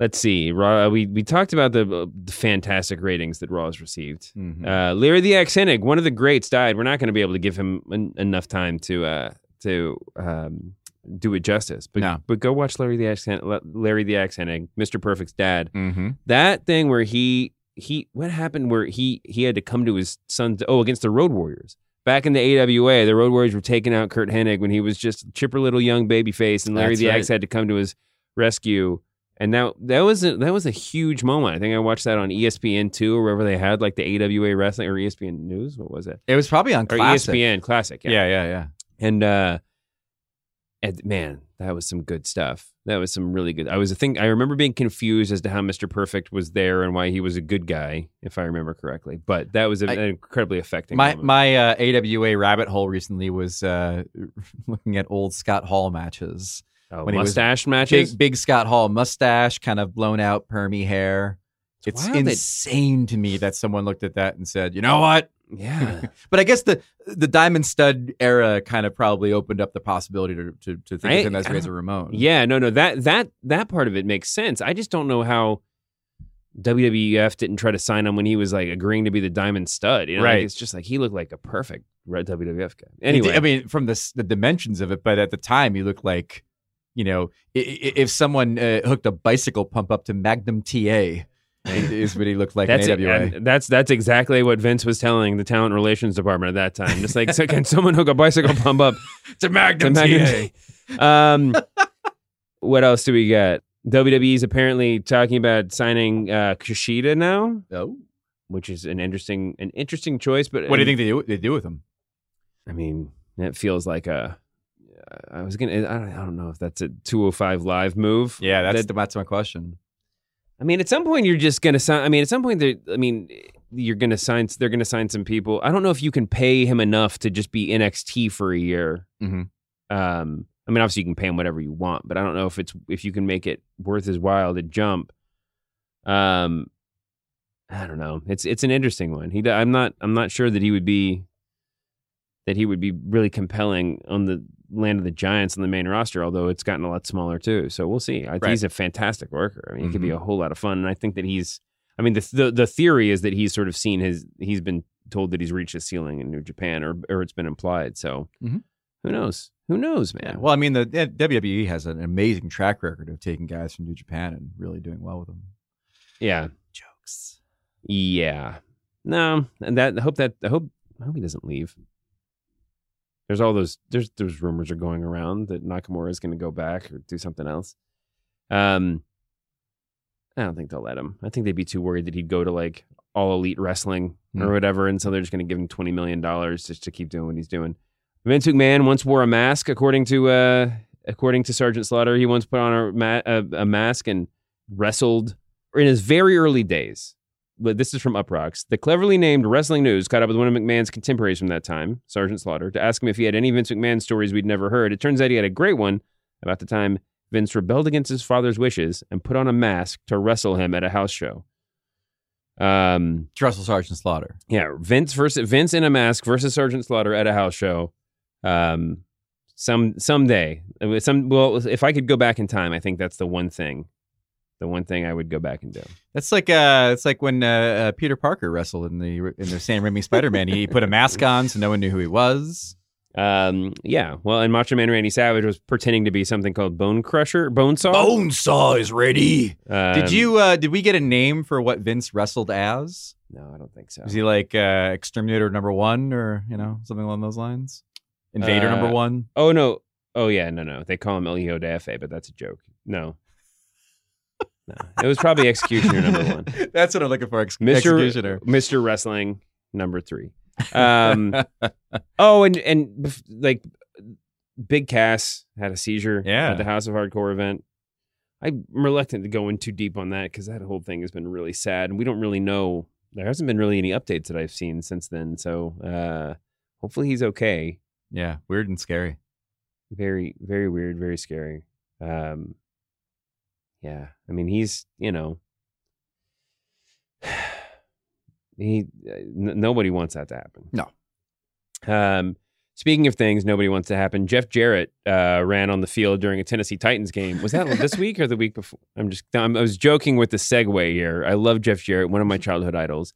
let's see. Raw. We we talked about the, uh, the fantastic ratings that Raw has received. Mm-hmm. Uh, Larry the Axe Hennig, one of the greats, died. We're not going to be able to give him en- enough time to uh, to um, do it justice. But no. but go watch Larry the Axe Hennig, Larry the Axe Hennig, Mister Perfect's dad. Mm-hmm. That thing where he he what happened where he he had to come to his son to, oh against the Road Warriors. Back in the A W A, the Road Warriors were taking out Kurt Hennig when he was just a chipper little young baby face, and Larry That's the right. Axe had to come to his rescue. And that that was a, that was a huge moment. I think I watched that on E S P N two or wherever they had like the A W A wrestling or E S P N News. What was it? It was probably on Classic. Or E S P N Classic. Yeah, yeah, yeah. yeah. And, uh, and man, that was some good stuff. That was some really good. I was a thing. I remember being confused as to how Mister Perfect was there and why he was a good guy, if I remember correctly. But that was a, I, an incredibly affecting. My moment. my uh, A W A rabbit hole recently was uh, looking at old Scott Hall matches. Oh, when mustache matches? Big, big Scott Hall mustache, kind of blown out permy hair. It's, it's insane that... to me that someone looked at that and said, you know what? Yeah. But I guess the the Diamond Stud era kind of probably opened up the possibility to to, to think I, of him as Razor Ramon. Yeah, no, no, that that that part of it makes sense. I just don't know how W W F didn't try to sign him when he was like agreeing to be the Diamond Stud. You know? Right. Like, it's just like he looked like a perfect W W F guy. Anyway. Did, I mean, from the, the dimensions of it, but at the time he looked like, you know, if someone uh, hooked a bicycle pump up to Magnum T A, is what he looked like that's in A W A. That's, that's exactly what Vince was telling the talent relations department at that time. Just like, so can someone hook a bicycle pump up to Magnum, to Magnum T A? Um, what else do we got? W W E is apparently talking about signing uh, Kushida now, oh. which is an interesting an interesting choice. But what do you think they do, they do with him? I mean, it feels like a... I was gonna. I don't, I don't know if that's a two oh five Live move. Yeah, that's that, that's my question. I mean, at some point you're just gonna sign. I mean, at some point, I mean, you're gonna sign. They're gonna sign some people. I don't know if you can pay him enough to just be N X T for a year. Mm-hmm. Um, I mean, obviously you can pay him whatever you want, but I don't know if it's if you can make it worth his while to jump. Um, I don't know. It's it's an interesting one. He. I'm not. I'm not sure that he would be. That he would be really compelling on the land of the giants in the main roster, although it's gotten a lot smaller too. So we'll see. I think right. he's a fantastic worker. I mean, mm-hmm. It could be a whole lot of fun. And I think that he's, I mean, the, the the theory is that he's sort of seen his, he's been told that he's reached his ceiling in New Japan, or or it's been implied. So mm-hmm. who knows? Who knows, man? Yeah. Well, I mean, the, the W W E has an amazing track record of taking guys from New Japan and really doing well with them. Yeah. Jokes. Yeah. No, and that, I hope that, I hope, I hope he doesn't leave. There's all those there's those rumors are going around that Nakamura is going to go back or do something else. Um, I don't think they'll let him. I think they'd be too worried that he'd go to like All Elite Wrestling mm. or whatever, and so they're just going to give him twenty million dollars just to keep doing what he's doing. Vince McMahon once wore a mask, according to uh, according to Sergeant Slaughter. He once put on a, ma- a, a mask and wrestled in his very early days. This is from Uproxx. The cleverly named Wrestling News caught up with one of McMahon's contemporaries from that time, Sergeant Slaughter, to ask him if he had any Vince McMahon stories we'd never heard. It turns out he had a great one about the time Vince rebelled against his father's wishes and put on a mask to wrestle him at a house show. Um, to wrestle Sergeant Slaughter. Yeah, Vince versus Vince in a mask versus Sergeant Slaughter at a house show. Um, some someday, some well, if I could go back in time, I think that's the one thing. The one thing I would go back and do. That's like uh, it's like when uh, uh, Peter Parker wrestled in the in the Sam Raimi Spider-Man. He put a mask on so no one knew who he was. Um, yeah. Well, and Macho Man Randy Savage was pretending to be something called Bone Crusher, Bone Saw. Bone Saw is ready. Um, did you? Uh, did we get a name for what Vince wrestled as? No, I don't think so. Was he like uh, Exterminator Number One, or you know something along those lines? Invader uh, Number One. Oh no. Oh yeah. No, no. They call him El Hijo de Fe, but that's a joke. No. No, it was probably Executioner Number One. That's what I'm looking for, ex- Mister Executioner. Mister Wrestling Number Three. Um, oh, and and like Big Cass had a seizure yeah. at the House of Hardcore event. I'm reluctant to go in too deep on that because that whole thing has been really sad, and we don't really know. There hasn't been really any updates that I've seen since then, so uh, hopefully he's okay. Yeah, weird and scary. very, very weird, very scary. Um, yeah, I mean, he's, you know, he n- nobody wants that to happen. No. Um, speaking of things nobody wants to happen, Jeff Jarrett uh, ran on the field during a Tennessee Titans game. Was that this week or the week before? I'm just, I'm, I was joking with the segue here. I love Jeff Jarrett, one of my childhood idols.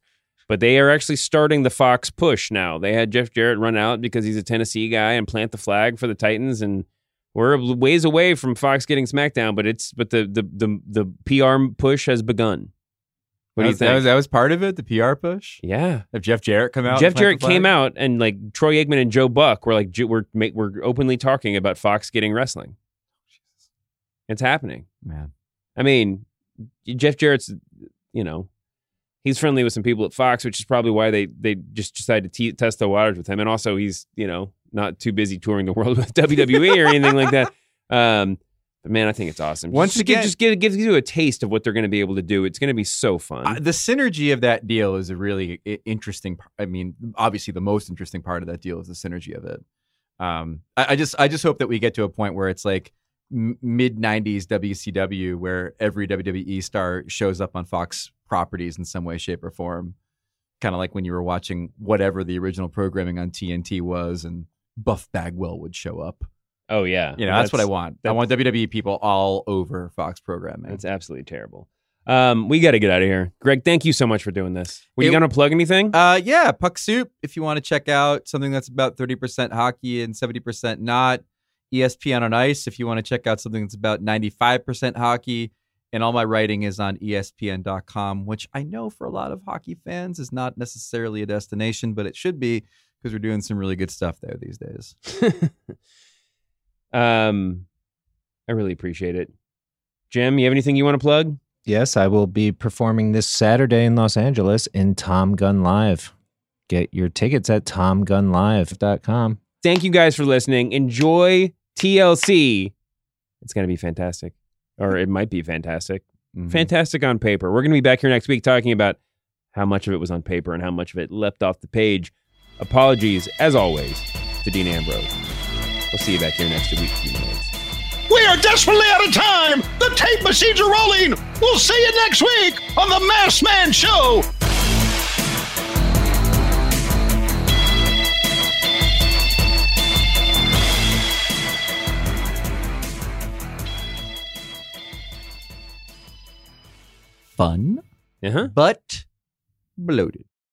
But they are actually starting the Fox push now. They had Jeff Jarrett run out because he's a Tennessee guy and plant the flag for the Titans. And we're a ways away from Fox getting SmackDown, but it's but the the the, the P R push has begun. What do you think? That was, that was part of it, the P R push? Yeah. If Jeff Jarrett come out? Jeff Jarrett came out and like Troy Aikman and Joe Buck were like, we're, we're openly talking about Fox getting wrestling. It's happening. Man. I mean, Jeff Jarrett's, you know, he's friendly with some people at Fox, which is probably why they they just decided to te- test the waters with him. And also he's, you know, not too busy touring the world with W W E or anything like that. Um, but man, I think it's awesome. Once just, again, just give, give you a taste of what they're going to be able to do. It's going to be so fun. Uh, the synergy of that deal is a really interesting part. I mean, obviously the most interesting part of that deal is the synergy of it. Um, I, I just, I just hope that we get to a point where it's like mid nineties W C W, where every W W E star shows up on Fox properties in some way, shape, or form, kind of like when you were watching whatever the original programming on T N T was, and Buff Bagwell would show up. Oh yeah, you know that's, that's what I want. I want W W E people all over Fox programming. It's absolutely terrible. Um, we got to get out of here, Greg. Thank you so much for doing this. Were you it, gonna plug anything? Uh, yeah, Puck Soup. If you want to check out something that's about thirty percent hockey and seventy percent not. E S P N on Ice, if you want to check out something that's about ninety-five percent hockey. And all my writing is on E S P N dot com, which I know for a lot of hockey fans is not necessarily a destination, but it should be because we're doing some really good stuff there these days. um, I really appreciate it. Jim, you have anything you want to plug? Yes, I will be performing this Saturday in Los Angeles in Tom Gunn Live. Get your tickets at Tom Gunn Live dot com. Thank you guys for listening. Enjoy T L C. It's going to be fantastic. Or it might be fantastic. Mm-hmm. Fantastic on paper. We're going to be back here next week talking about how much of it was on paper and how much of it leapt off the page. Apologies, as always, to Dean Ambrose. We'll see you back here next week. We are desperately out of time. The tape machines are rolling. We'll see you next week on The Masked Man Show. Fun, uh-huh. But bloated.